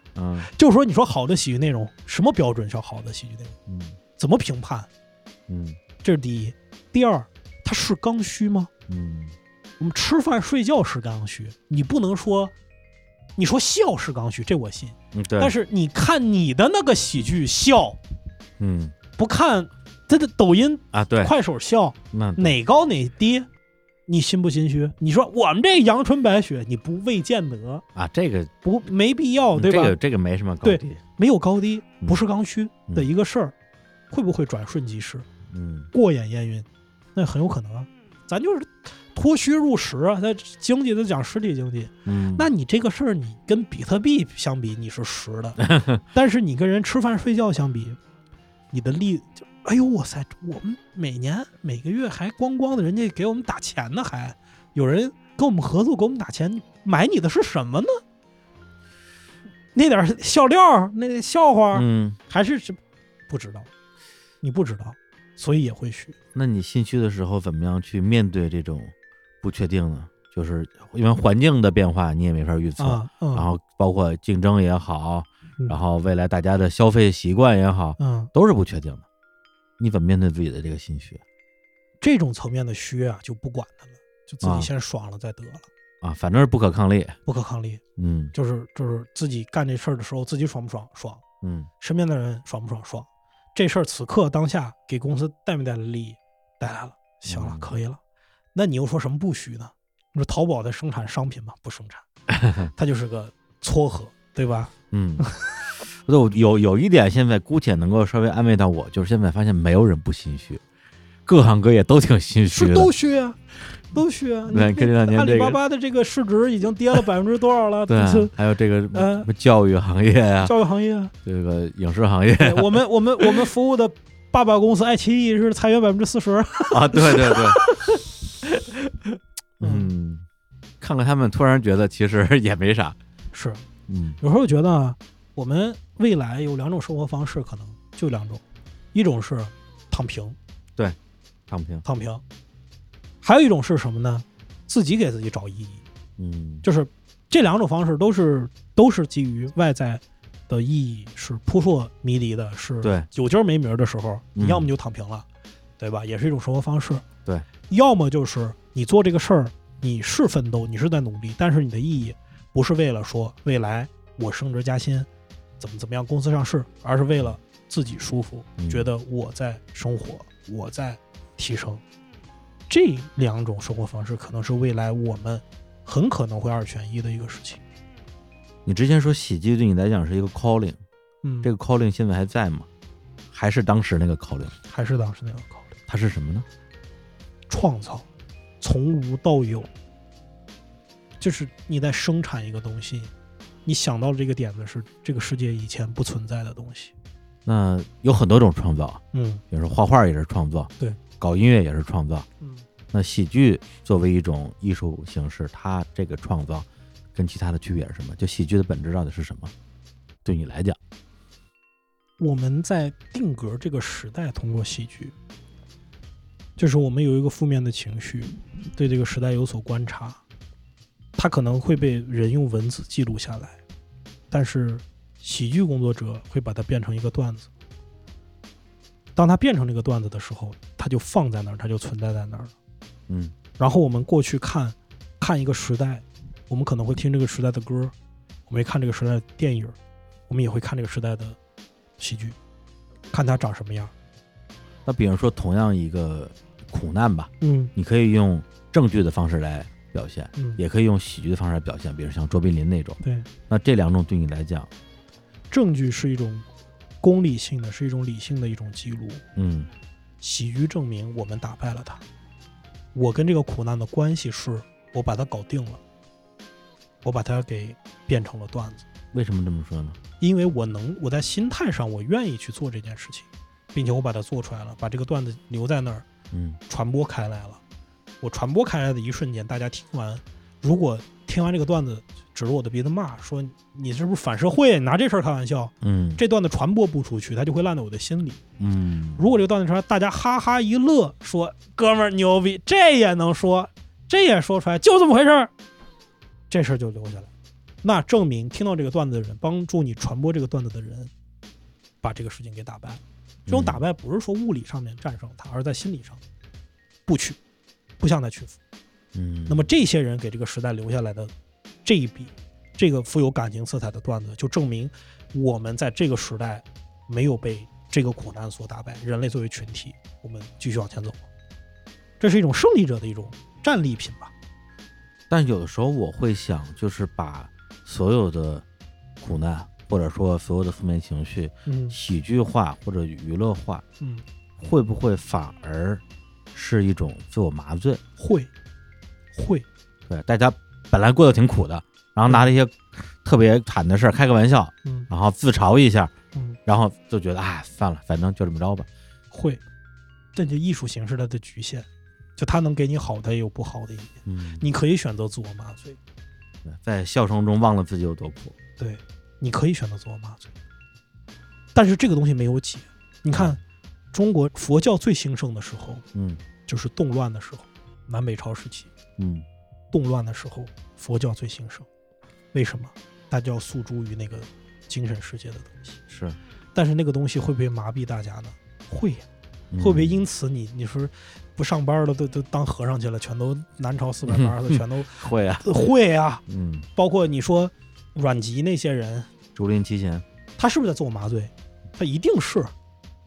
就说你说好的喜剧内容，什么标准叫好的喜剧内容？怎么评判？这是第一。第二，它是刚需吗？我们吃饭睡觉是刚需，你不能说。你说笑是刚需，这我信。对。但是你看你的那个喜剧笑，不看他的抖音啊，对，快手笑，哪高哪低，你心不心虚？你说我们这阳春白雪，你不未见得啊，这个不没必要，对吧？这个没什么高低，对，没有高低，不是刚需的一个事儿，会不会转瞬即逝？过眼烟云，那很有可能啊。咱就是脱虚入实啊，在经济都讲实体经济，那你这个事儿，你跟比特币相比你是实的，但是你跟人吃饭睡觉相比，你的利就哎呦哇塞，我们每年每个月还光光的人家给我们打钱呢，还有人跟我们合作给我们打钱，买你的是什么呢？那点笑料，那点笑话，还是不知道，你不知道。所以也会虚。那你心虚的时候怎么样去面对这种不确定呢？就是因为环境的变化你也没法预测，然后包括竞争也好，然后未来大家的消费习惯也好，都是不确定的。你怎么面对自己的这个心虚？这种层面的虚啊，就不管它了，就自己先爽了再得了啊，反正是不可抗力，不可抗力。就是自己干这事儿的时候，自己爽不爽？爽。身边的人爽不爽？爽。这事儿此刻当下给公司带没带来利益？带来了，行了，可以了。那你又说什么不虚呢？你说淘宝在生产商品吗？不生产，它就是个撮合，对吧？有一点现在姑且能够稍微安慰到我，就是现在发现没有人不心虚，各行各业都挺心虚的，都虚啊。对，跟这两年阿里巴巴的这个市值已经跌了多少了？对，还有这个教育行业啊，这个影视行业，我们服务的爸爸公司爱奇艺是裁员40%啊，对，看看他们，突然觉得其实也没啥，是，有时候觉得啊，我们未来有2种生活方式，可能就2种，一种是躺平，对，躺平。还有一种是什么呢？自己给自己找意义。就是这2种方式都是基于外在的意义，是扑朔迷离的，是有今儿没名的时候，你要么就躺平了，对吧？也是一种生活方式。对，要么就是你做这个事儿，你是奋斗，你是在努力，但是你的意义不是为了说未来我升职加薪，怎么样公司上市，而是为了自己舒服，觉得我在生活，我在提升。这两种生活方式可能是未来我们很可能会2选1的一个事情。你之前说喜剧对你来讲是一个 calling， 这个 calling 现在还在吗？还是当时那个 calling？ 还是当时那个 calling。 它是什么呢？创造，从无到有。就是你在生产一个东西，你想到这个点子是这个世界以前不存在的东西。那有很多种创造，比如说画画也是创造，对，搞音乐也是创造，那喜剧作为一种艺术形式，它这个创造跟其他的区别是什么？就喜剧的本质到底是什么？对你来讲，我们在定格这个时代，通过喜剧，就是我们有一个负面的情绪，对这个时代有所观察，它可能会被人用文字记录下来，但是喜剧工作者会把它变成一个段子。当它变成这个段子的时候，它就放在那儿，它就存在在那儿了。然后我们过去看一个时代，我们可能会听这个时代的歌，我们也看这个时代的电影，我们也会看这个时代的喜剧，看它长什么样。那比如说同样一个苦难吧，你可以用正剧的方式来表现，也可以用喜剧的方式来表现，比如像卓别林那种。对，那这两种对你来讲，正剧是一种功利性的，是一种理性的一种记录。喜剧证明我们打败了它，我跟这个苦难的关系是我把它搞定了，我把它给变成了段子。为什么这么说呢？因为我在心态上我愿意去做这件事情，并且我把它做出来了，把这个段子留在那儿，传播开来了。我传播开来的一瞬间，大家听完，如果听完这个段子指着我的鼻子骂说你是不是反社会，拿这事儿开玩笑，这段子传播不出去，它就会烂在我的心里。如果这个段子出来，大家哈哈一乐，说哥们儿牛逼，这也能说，这也说出来，就这么回事儿，这事儿就留下来。那证明听到这个段子的人，帮助你传播这个段子的人，把这个事情给打败。这种打败不是说物理上面战胜它，而在心理上不屈，不向他屈服。那么这些人给这个时代留下来的这一笔，这个富有感情色彩的段子，就证明我们在这个时代没有被这个苦难所打败，人类作为群体，我们继续往前走。这是一种胜利者的一种战利品吧。但有的时候我会想，就是把所有的苦难，或者说所有的负面情绪，喜剧化或者娱乐化，会不会反而是一种自我麻醉？会，对，大家本来过得挺苦的，然后拿了一些特别惨的事儿开个玩笑，然后自嘲一下，然后就觉得啊，算了，反正就这么着吧。会，这就艺术形式它的局限，就它能给你好，它也有不好的一面。你可以选择自我麻醉，在笑声中忘了自己有多苦。对，你可以选择自我麻醉，但是这个东西没有解。你看，中国佛教最兴盛的时候，就是动乱的时候，南北朝时期，动乱的时候，佛教最兴盛。为什么？大家要诉诸于那个精神世界的东西。是，但是那个东西会不会麻痹大家呢？会呀，会不会因此你说不上班了，都当和尚去了，全都南朝480的全都会啊，会啊，包括你说阮籍那些人，竹林七贤，他是不是在自我麻醉？他一定是。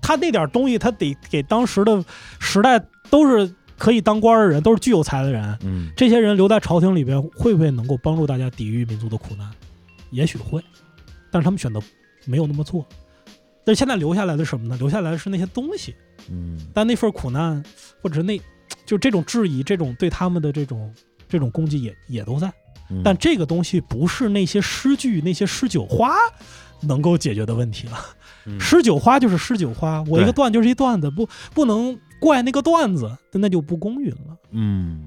他那点东西，他得给当时的时代，都是可以当官的人，都是巨有才的人，这些人留在朝廷里边，会不会能够帮助大家抵御民族的苦难？也许会，但是他们选择没有那么做。但是现在留下来的什么呢？留下来的是那些东西，但那份苦难，或者是就这种质疑，这种对他们的这种攻击也都在，但这个东西不是那些诗句、那些诗酒花能够解决的问题了。诗酒花就是诗酒花，我一个段就是一段子，不能怪那个段子，那就不公允了。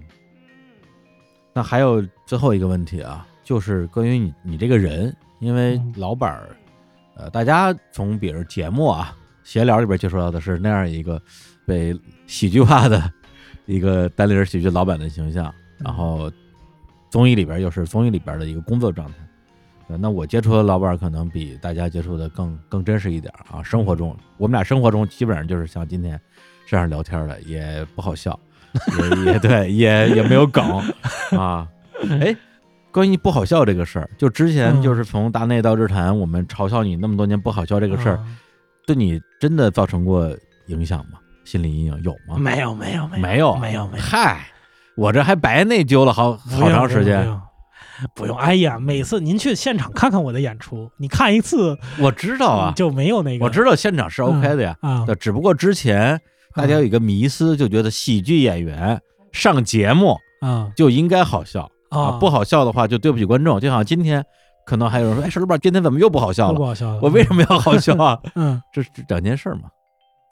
那还有最后一个问题啊，就是关于你这个人，因为老板儿，大家从比如节目啊、闲聊里边接触到的是那样一个被喜剧化的一个单立人喜剧老板的形象，然后综艺里边又是综艺里边的一个工作状态。那我接触的老板可能比大家接触的更真实一点啊。生活中，我们俩生活中基本上就是像今天这样聊天的，也不好笑，也对，也没有梗啊。哎，关于不好笑这个事儿，就之前就是从大内到日坛，我们嘲笑你那么多年不好笑这个事儿，对你真的造成过影响吗？心理阴影有吗？没有，没有，没有，没有，没有。嗨，我这还白内疚了好长时间。不用，哎呀，每次您去现场看看我的演出，你看一次，我知道啊，就没有那个，我知道现场是 OK 的呀，只不过之前大家有一个迷思，就觉得喜剧演员上节目啊就应该好笑啊，不好笑的话就对不起观众，就好像今天可能还有人说，哎，石老板今天怎么又不好笑了？不好笑了，我为什么要好笑啊？这是两件事嘛，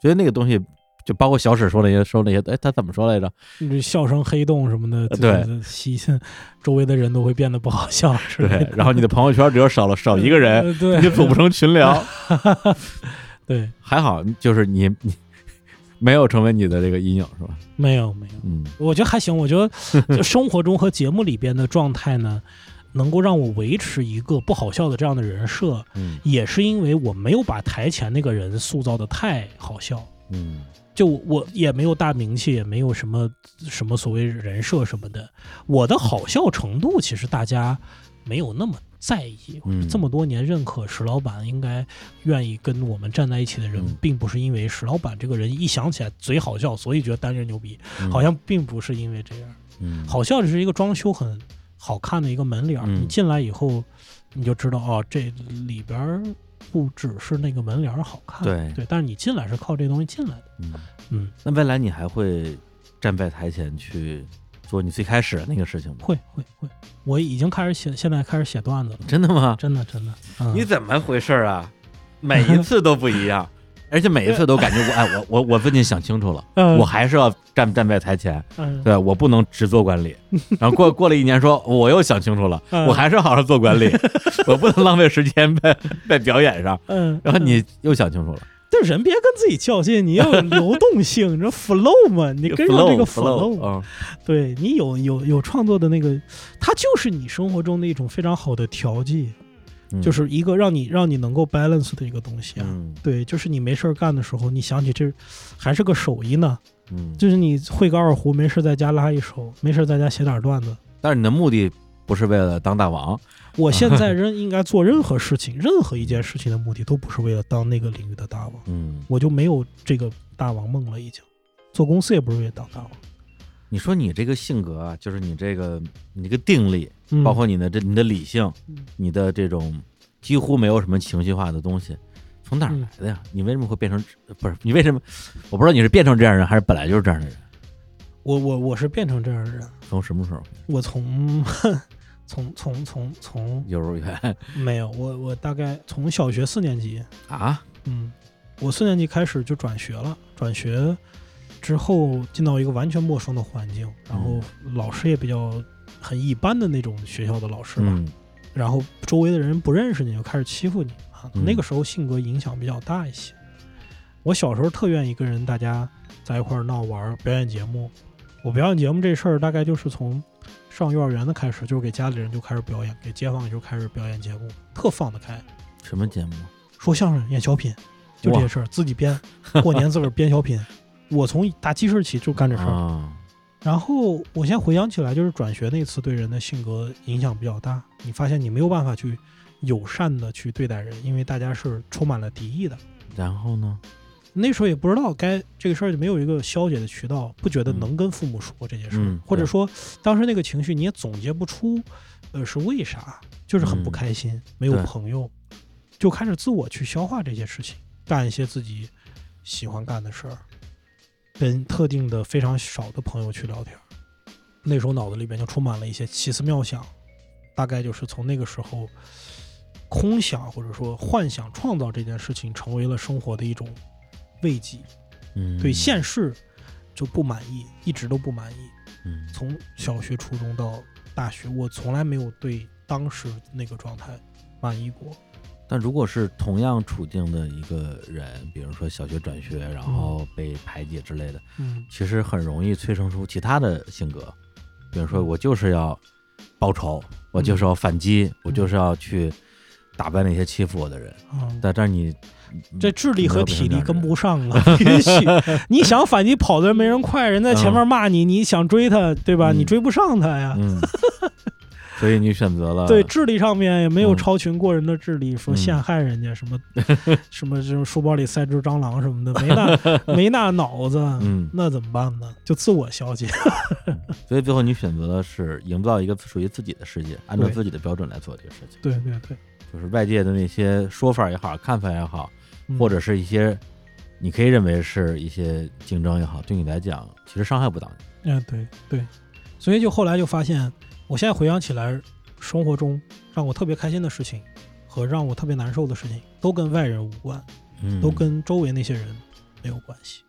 所以那个东西。就包括小史说那些，哎，他怎么说来着？这笑声黑洞什么的，对，周围的人都会变得不好笑。对，然后你的朋友圈只有少一个人，你就组不成群聊。对，还好，就是你没有成为你的这个阴影是吧？没有，我觉得还行。我觉得生活中和节目里边的状态呢，能够让我维持一个不好笑的这样的人设，也是因为我没有把台前那个人塑造的太好笑。就我也没有大名气，也没有什么所谓人设什么的，我的好笑程度其实大家没有那么在意。这么多年认可石老板，应该愿意跟我们站在一起的人，并不是因为石老板这个人一想起来嘴好笑，所以觉得单人牛逼，好像并不是因为这样。好笑只是一个装修很好看的一个门脸，你进来以后你就知道哦，这里边。不只是那个门帘好看，对，但是你进来是靠这东西进来的。那未来你还会站在台前去做你最开始的那个事情吗？会，我已经开始写，现在开始写段子了。真的吗？真的。你怎么回事啊？每一次都不一样，而且每一次都感觉我，哎，我最近想清楚了，我还是要站在台前，对，我不能只做管理。然后过了一年说，我又想清楚了，我还是好好做管理，我不能浪费时间在表演上。然后你又想清楚了，但人别跟自己较劲，你要有流动性，你知道 flow 嘛，你跟上这个 flow，对你有创作的那个，它就是你生活中的一种非常好的调剂。就是一个让你能够 balance 的一个东西啊，对，就是你没事干的时候，你想起这还是个手艺呢，就是你会个二胡，没事在家拉一手，没事在家写点段子。但是你的目的不是为了当大王，我现在应该做任何事情，任何一件事情的目的都不是为了当那个领域的大王，我就没有这个大王梦了，已经做公司也不是为了当大王。你说你这个性格啊，就是你这个定力，包括你的理性，你的这种几乎没有什么情绪化的东西，从哪儿来的呀？你为什么会变成不是？你为什么？我不知道你是变成这样的人，还是本来就是这样的人。我是变成这样的人。从什么时候？我从幼儿园没有我大概从小学4年级啊，我4年级开始就转学了，转学。之后进到一个完全陌生的环境，然后老师也比较很一般的那种学校的老师吧，然后周围的人不认识你就开始欺负你啊，那个时候性格影响比较大一些。我小时候特愿意跟人大家在一块儿闹玩表演节目，我表演节目这事儿大概就是从上幼儿园的开始，就是给家里人就开始表演，给街坊也就开始表演节目，特放得开。什么节目？说相声、演小品，就这些事儿，自己编，过年自个儿编小品。我从打记事起就干这事儿，然后我现在回想起来，就是转学那次对人的性格影响比较大。你发现你没有办法去友善的去对待人，因为大家是充满了敌意的。然后呢，那时候也不知道该这个事儿就没有一个消解的渠道，不觉得能跟父母说这件事，或者说当时那个情绪你也总结不出，是为啥，就是很不开心，没有朋友，就开始自我去消化这些事情，干一些自己喜欢干的事儿。跟特定的非常少的朋友去聊天，那时候脑子里边就充满了一些奇思妙想，大概就是从那个时候空想或者说幻想创造这件事情成为了生活的一种慰藉，对现实就不满意，一直都不满意，从小学初中到大学我从来没有对当时那个状态满意过。但如果是同样处境的一个人，比如说小学转学然后被排挤之类的，其实很容易催生出其他的性格，比如说我就是要报仇，我就是要反击，我就是要去打败那些欺负我的人，但你这智力和体力跟不上了，允许你想反击跑的人没人快，人在前面骂你，你想追他对吧，你追不上他呀。所以你选择了对智力上面也没有超群过人的智力，说陷害人家什么、什么这种书包里塞只蟑螂什么的，没那脑子，那怎么办呢？就自我消解、所以最后你选择的是营造一个属于自己的世界，按照自己的标准来做这个事情。对对对，就是外界的那些说法也好，看法也好，或者是一些你可以认为是一些竞争也好，对你来讲其实伤害不到你。对对，所以就后来就发现，我现在回想起来，生活中让我特别开心的事情和让我特别难受的事情都跟外人无关，都跟周围那些人没有关系。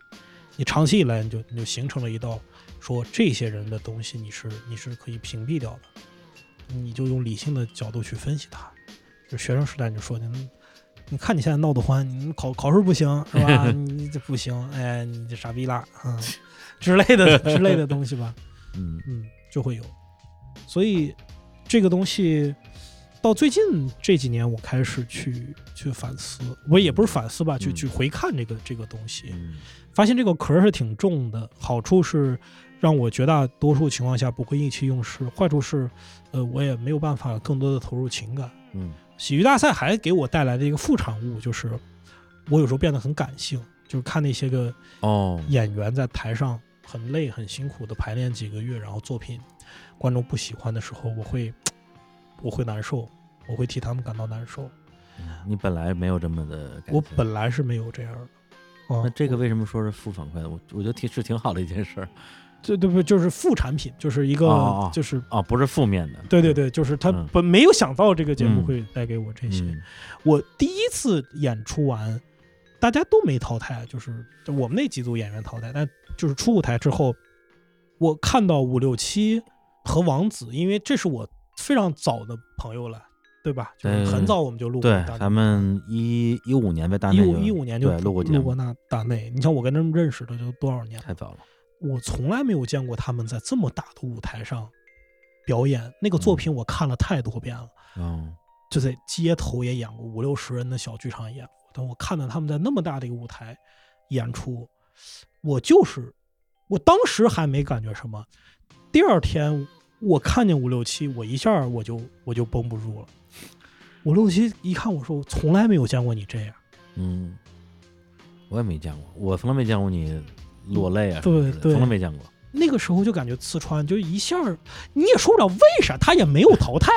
你长期以来你就形成了一道说这些人的东西，你是可以屏蔽掉的，你就用理性的角度去分析它。就学生时代你就说你看你现在闹得欢，你考试不行是吧？你这不行，哎，你这傻逼啦，之类的东西吧，就会有。所以这个东西到最近这几年，我开始去反思，我也不是反思吧，去回看这个东西，发现这个壳是挺重的。好处是让我绝大多数情况下不会意气用事，坏处是，我也没有办法更多的投入情感。喜剧大赛还给我带来的一个副产物就是，我有时候变得很感性，就是看那些个演员在台上很累很辛苦的排练几个月，然后作品观众不喜欢的时候，我会难受，我会替他们感到难受。你本来没有这么的感觉，我本来是没有这样的。那这个为什么说是负反馈？我觉得是挺好的一件事。对，就是副产品，就是一个就是不是负面的。对对对，就是他本没有想到这个节目会带给我这些。我第一次演出完，大家都没淘汰，就是我们那几组演员淘汰，但就是出舞台之后，我看到567和王子，因为这是我非常早的朋友了，对吧？就是很早我们就录过。对，咱们2015年在大内2015年就录过那大内。你像我跟他们认识的就多少年了？太早了。我从来没有见过他们在这么大的舞台上表演，那个作品我看了太多遍了，就在街头也演过，50-60人的小剧场也演过，但我看到他们在那么大的一个舞台演出，我当时还没感觉什么，第二天我看见567，我一下我就绷不住了。567一看我说，我从来没有见过你这样。我也没见过，我从来没见过你落泪啊，对对，从来没见过。那个时候就感觉刺穿，就一下你也说不了为啥，他也没有淘汰，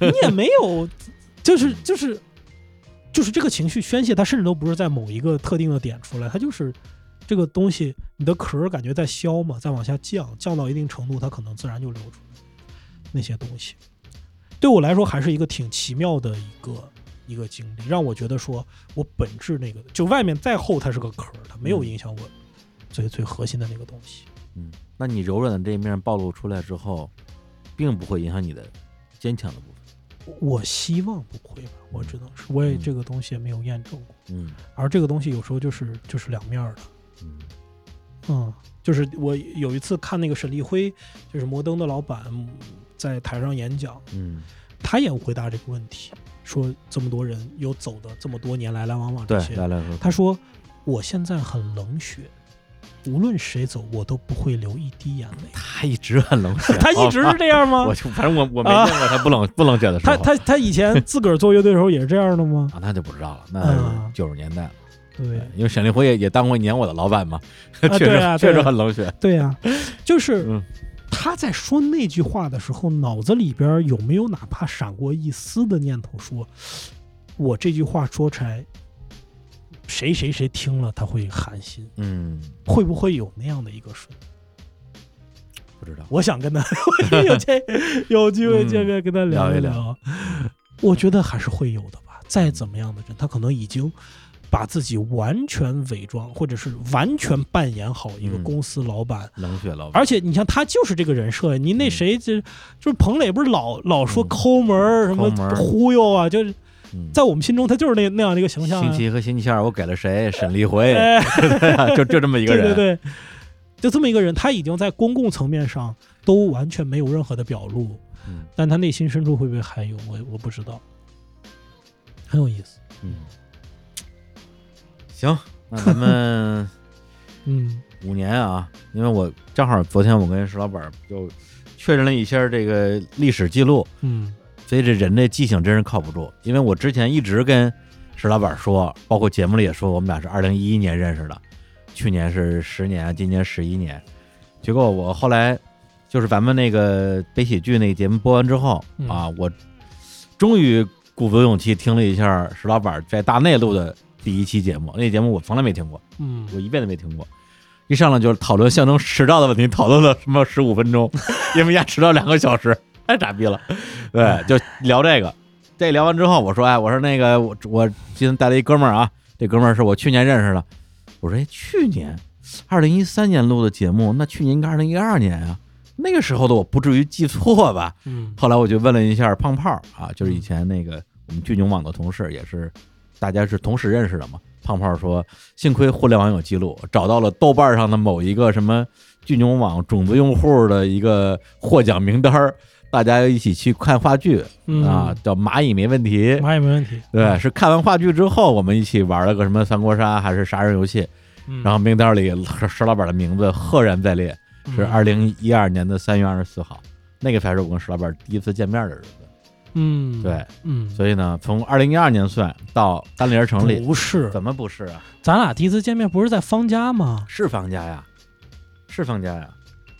你也没有，就是这个情绪宣泄，它甚至都不是在某一个特定的点出来，它就是这个东西，你的壳感觉在消嘛，在往下降到一定程度，它可能自然就流出来那些东西。对我来说还是一个挺奇妙的一个经历，让我觉得说我本质那个就外面再厚它是个壳，它没有影响我最核心的那个东西。那你柔软的这一面暴露出来之后，并不会影响你的坚强的部分。我希望不会吧，我只能是我也这个东西也没有验证过。而这个东西有时候就是两面的。就是我有一次看那个沈立辉，就是摩登的老板在台上演讲，他也回答这个问题。说这么多人有走的这么多年来往往这些，他说我现在很冷血，无论谁走我都不会流一滴眼泪。他一直很冷血，他一直是这样吗？反正我没见过他不冷血的时候。他以前自个儿做乐队的时候也是这样的吗？那就不知道了，那90年代了。对，因为沈立辉也当过一年我的老板嘛，确实很冷血。对呀，就是他在说那句话的时候，脑子里边有没有哪怕闪过一丝的念头说，我这句话说出来，谁听了他会寒心？会不会有那样的一个瞬间？不知道。我想跟他有机会见面跟他聊一聊。我觉得还是会有的吧。再怎么样的人，他可能已经把自己完全伪装，或者是完全扮演好一个公司老板，冷血老板。而且你像他就是这个人设，你那谁就是彭磊不是老说抠门什么忽悠啊，就是在我们心中他就是那样的一个形象。星期一和星期二我给了谁？沈立辉，就这么一个人，对，就这么一个人，他已经在公共层面上都完全没有任何的表露，但他内心深处会不会还有我不知道，很有意思。行，那咱们5年啊，因为我正好昨天我跟石老板就确认了一下这个历史记录，嗯，所以这人的记性真是靠不住。因为我之前一直跟石老板说，包括节目里也说，我们俩是2011年认识的，去年是10年，今年11年。结果我后来就是咱们那个北喜剧那个节目播完之后啊，我终于鼓足勇气听了一下石老板在大内录的第一期节目，那节目我从来没听过，嗯，我一遍都没听过。一上来就是讨论象征迟到的问题，讨论了什么15分钟，因为人家迟到2个小时，太傻逼了。对，就聊这个。这聊完之后，我说，哎，我说那个我今天带了一哥们儿啊，这哥们儿是我去年认识的。我说，哎，去年2013年录的节目，那去年应该2012年啊。那个时候的我不至于记错吧？嗯，后来我就问了一下胖胖啊，就是以前那个我们巨牛网的同事，也是大家是同时认识的嘛。胖胖说，幸亏互联网有记录，找到了豆瓣上的某一个什么巨牛网种子用户的一个获奖名单，大家一起去看话剧啊，叫蚂蚁没问题，蚂蚁没问题。对，是看完话剧之后，我们一起玩了个什么三国杀还是杀人游戏，然后名单里石老板的名字赫然在列。是2012年3月24号，那个才是我跟石老板第一次见面的日子。嗯，对，嗯，所以呢，从2012年算到单立人成立，不是怎么不是啊？咱俩第一次见面不是在方家吗？是方家呀，是方家呀。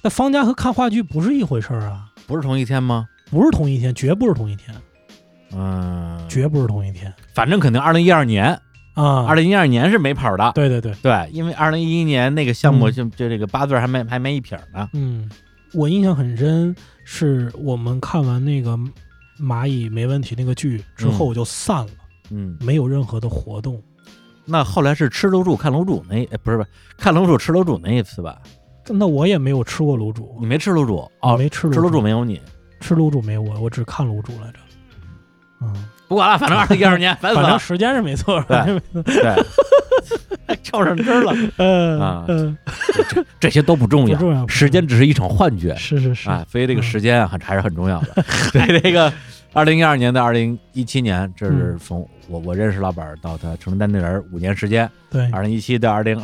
那方家和看话剧不是一回事啊？不是同一天吗？不是同一天，绝不是同一天。嗯，绝不是同一天。反正肯定2012年。啊，2012年是没跑的，对对对对，因为2011年那个项目就这个八字还没一撇呢。嗯，我印象很深，是我们看完那个蚂蚁没问题那个剧之后，我就散了，嗯，没有任何的活动。那后来是吃楼主看楼主那，不是看楼主吃楼主那一次吧？那我也没有吃过楼主，你没吃楼主啊？没吃楼主没有你，吃楼主没有我只看楼主来着。嗯。不管了，反正2012年，反正时间是没错，对，跳上针了，这些都不重要，时间只是一场幻觉，是是是啊，所以这个时间还是很重要的。对，这个2012年到2017年，这是从我认识老板到他成立单立人5年时间，对，2017到2022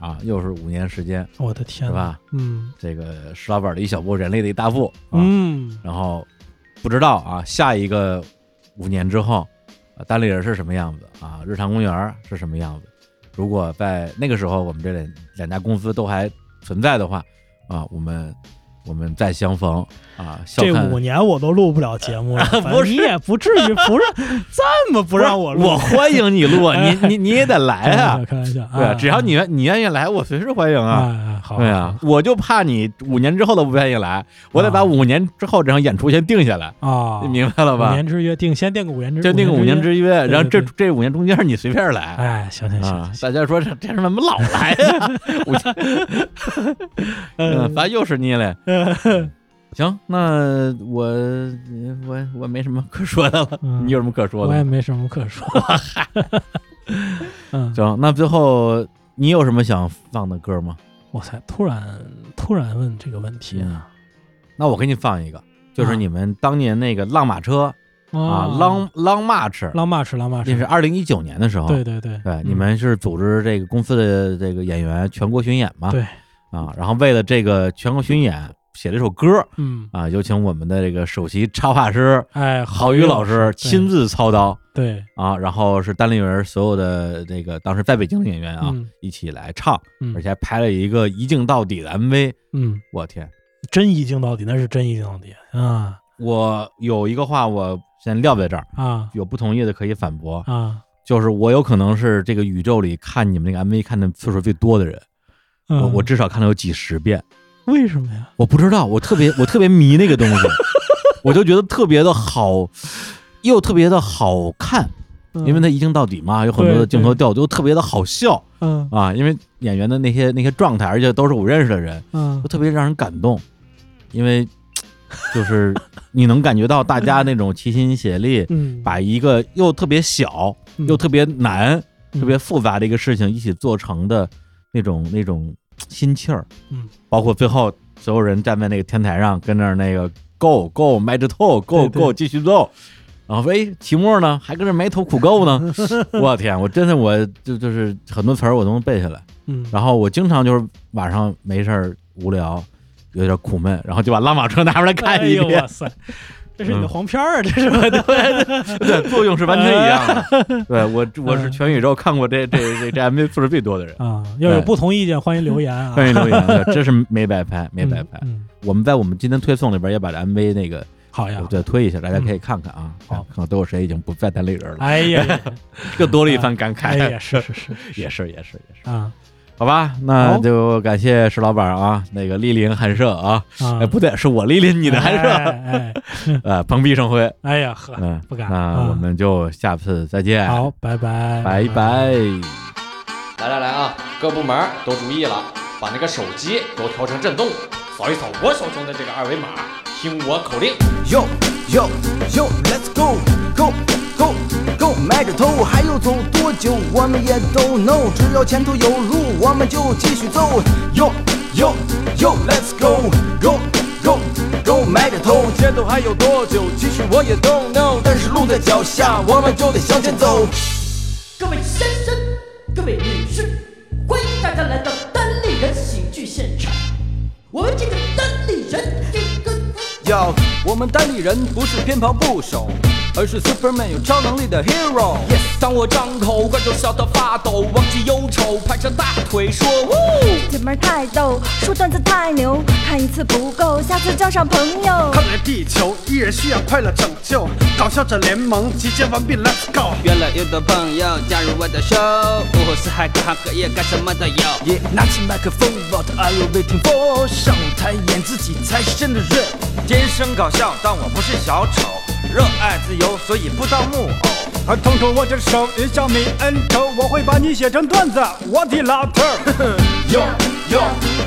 啊，又是5年时间，我的天，是吧？嗯，这个石老板的一小步，人类的一大步，嗯，然后不知道啊，下一个。5年之后，单立人是什么样子啊？日常公园是什么样子？如果在那个时候我们这两家公司都还存在的话，啊，我们再相逢啊！这5年我都录不了节目了，不是你也不至于不让这么不让我录，我欢迎你录，你也得来啊！开玩笑，对、啊，只要你愿意来，我随时欢迎啊！好，对啊，我就怕你5年之后都不愿意来，我得把5年之后这场演出先定下来啊！明白了吧？5年之约定，先定个5年之约，先定个5年之约，然后这5年中间你随便来，哎，行行行，大家说这人怎么老来呀？嗯，咱又是你嘞。行，那我没什么可说的了、嗯、你有什么可说的？我也没什么可说的、嗯、行，那最后你有什么想放的歌吗？我才突然问这个问题啊、嗯、那我给你放一个，就是你们当年那个浪马车啊，Long March，那是2019年的时候，对对对对、嗯、你们是组织这个公司的这个演员全国巡演嘛，对啊，然后为了这个全国巡演写了一首歌，嗯啊，有请我们的这个首席插画师郝宇老师亲自操刀，对啊，然后是单立人所有的这个当时在北京的演员啊、嗯、一起来唱、嗯，而且还拍了一个一镜到底的 MV， 嗯，我天，真一镜到底，那是真一镜到底啊！我有一个话我先撂在这儿啊，有不同意的可以反驳啊，就是我有可能是这个宇宙里看你们那个 MV 看的次数最多的人。我至少看了有几10遍，为什么呀？我不知道，我特别迷那个东西，我就觉得特别的好，又特别的好看，因为它一镜到底嘛，有很多的镜头调度，又特别的好笑，嗯啊，因为演员的那些状态，而且都是我认识的人，嗯，就特别让人感动，因为就是你能感觉到大家那种齐心协力，嗯，把一个又特别小又特别难、特别复杂的一个事情一起做成的。那种心气儿，嗯，包括最后所有人站在那个天台上，跟那儿那个 go go 埋着头 go go 继续走，然后哎，题目呢还跟着埋头苦go呢，我天，我真的我就是很多词儿我都能背下来，嗯，然后我经常就是晚上没事无聊，有点苦闷，然后就把拉马车拿出来看一遍。哎、哇塞，这是你的黄片啊，这是吧？对，作用是完全一样的。对我是全宇宙看过这 MV 次数最多的人啊！要有不同意见，欢迎留言啊！欢迎留言，这是没白拍，没白拍。我们在我们今天推送里边也把这 MV 那个。好呀，对，推一下，大家可以看看啊。好、看看都有谁已经不再当类人了。哎呀，又多了一番感慨。哎呀，是，也是啊。好吧，那就感谢石老板啊，那个莅临寒舍啊。哎，不对，是我莅临你的寒舍。蓬荜生辉。哎呀，呵，不敢。那我们就下次再见。好，拜拜，拜拜。来啊，各部门都注意了，把那个手机都调成震动，扫一扫我手中的这个二维码。听我口令 ，Yo Yo Yo Let's Go Go Go Go， 迈着头，还要走多久？我们也都 know， 只要前途有路，我们就继续走。Yo Yo Yo Let's Go Go Go Go， 迈着头，前途还有多久？其实我也 don't know， 但是路在脚下，我们就得向前走。各位先生，各位女士，欢迎大家来到单立人喜剧现场。我们这个单立人，Yo， 我们单立人不是偏旁部首，而是 Superman 有超能力的 Hero、yes。 当我张口，观众笑到发抖，忘记忧愁，拍上大腿说呜。姐妹太逗，说段子太牛，看一次不够，下次叫上朋友。看来地球依然需要快乐拯救，搞笑者联盟集结完毕 ，Let's go。越来越多朋友加入我的 show， 五湖四海各行各业干什么都有。也、拿起麦克风 ，What are you waiting for？ 上舞台演自己才是真的热。天生搞笑，但我不是小丑，热爱自由，所以不当木偶。而统筹我这手也像米恩仇，我会把你写成段子，我的老头。Yo Yo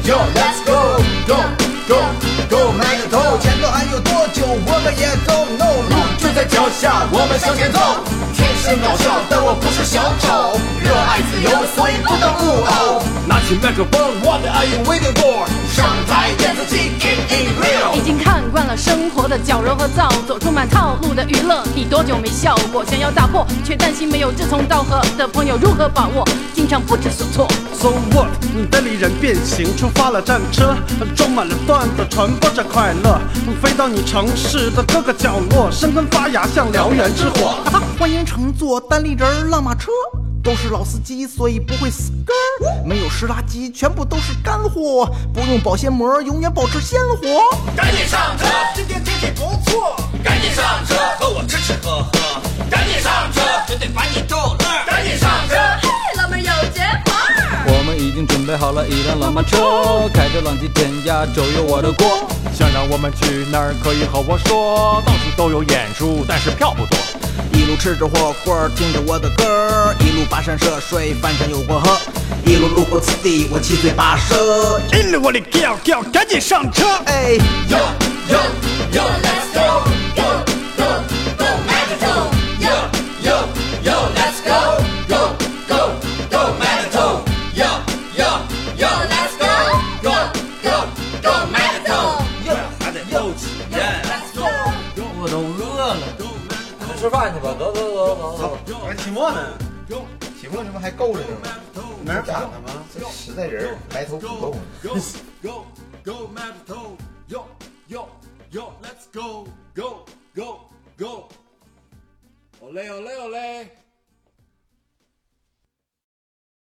Yo Let's Go Go Go Go， 迈着头，前路还有多久？我们也 don't know， 路就在脚下，我们向前走。天生搞笑，但我不是小丑，热爱自由，所以不当木偶。拿起麦克风 ，What are you waiting for？ 上台演自己 ，Keep it real。已经看惯了生活的矫揉和造作，充满套路的娱乐，你多久没笑过？想要打破，却担心没有志同道合的朋友，如何把握？经常不知所措。So what？ 单立人变形，出发了战车，装满了段子，传播着快乐，飞到你城市的各个角落，生根发芽，像燎原之火。欢迎乘坐单立人浪马车。都是老司机，所以不会死根儿。没有湿垃圾，全部都是干货。不用保鲜膜，永远保持鲜活。赶紧上车，今天天气不错。赶紧上车，和我吃吃喝喝。赶紧上车，绝对把你逗乐。赶紧上车，嘿，老妹有绝活。我们已经准备好了一辆老马车，开着浪迹天涯，周游我的国。想让我们去哪儿，可以和我说。到处都有演出，但是票不多。一路吃着火锅，听着我的歌，一路跋山涉水，翻山又过河，一路路过此地，我七嘴八舌，一路我的叫叫，赶紧上车！哎 ，Yo Yo Yo Let's Go Go Go Go， 迈着头 ，Yo Yo Yo Let's Go Go Go Go， 迈着头 ，Yo Yo Yo Let's Go Go Go Go， 迈着头 ，Yo 还得斗气 ，Let's Go， 我都饿了。吃饭去吧，走，还期末呢，期末这不还够着呢吗？哪儿赶的吗？这实在人埋头苦够。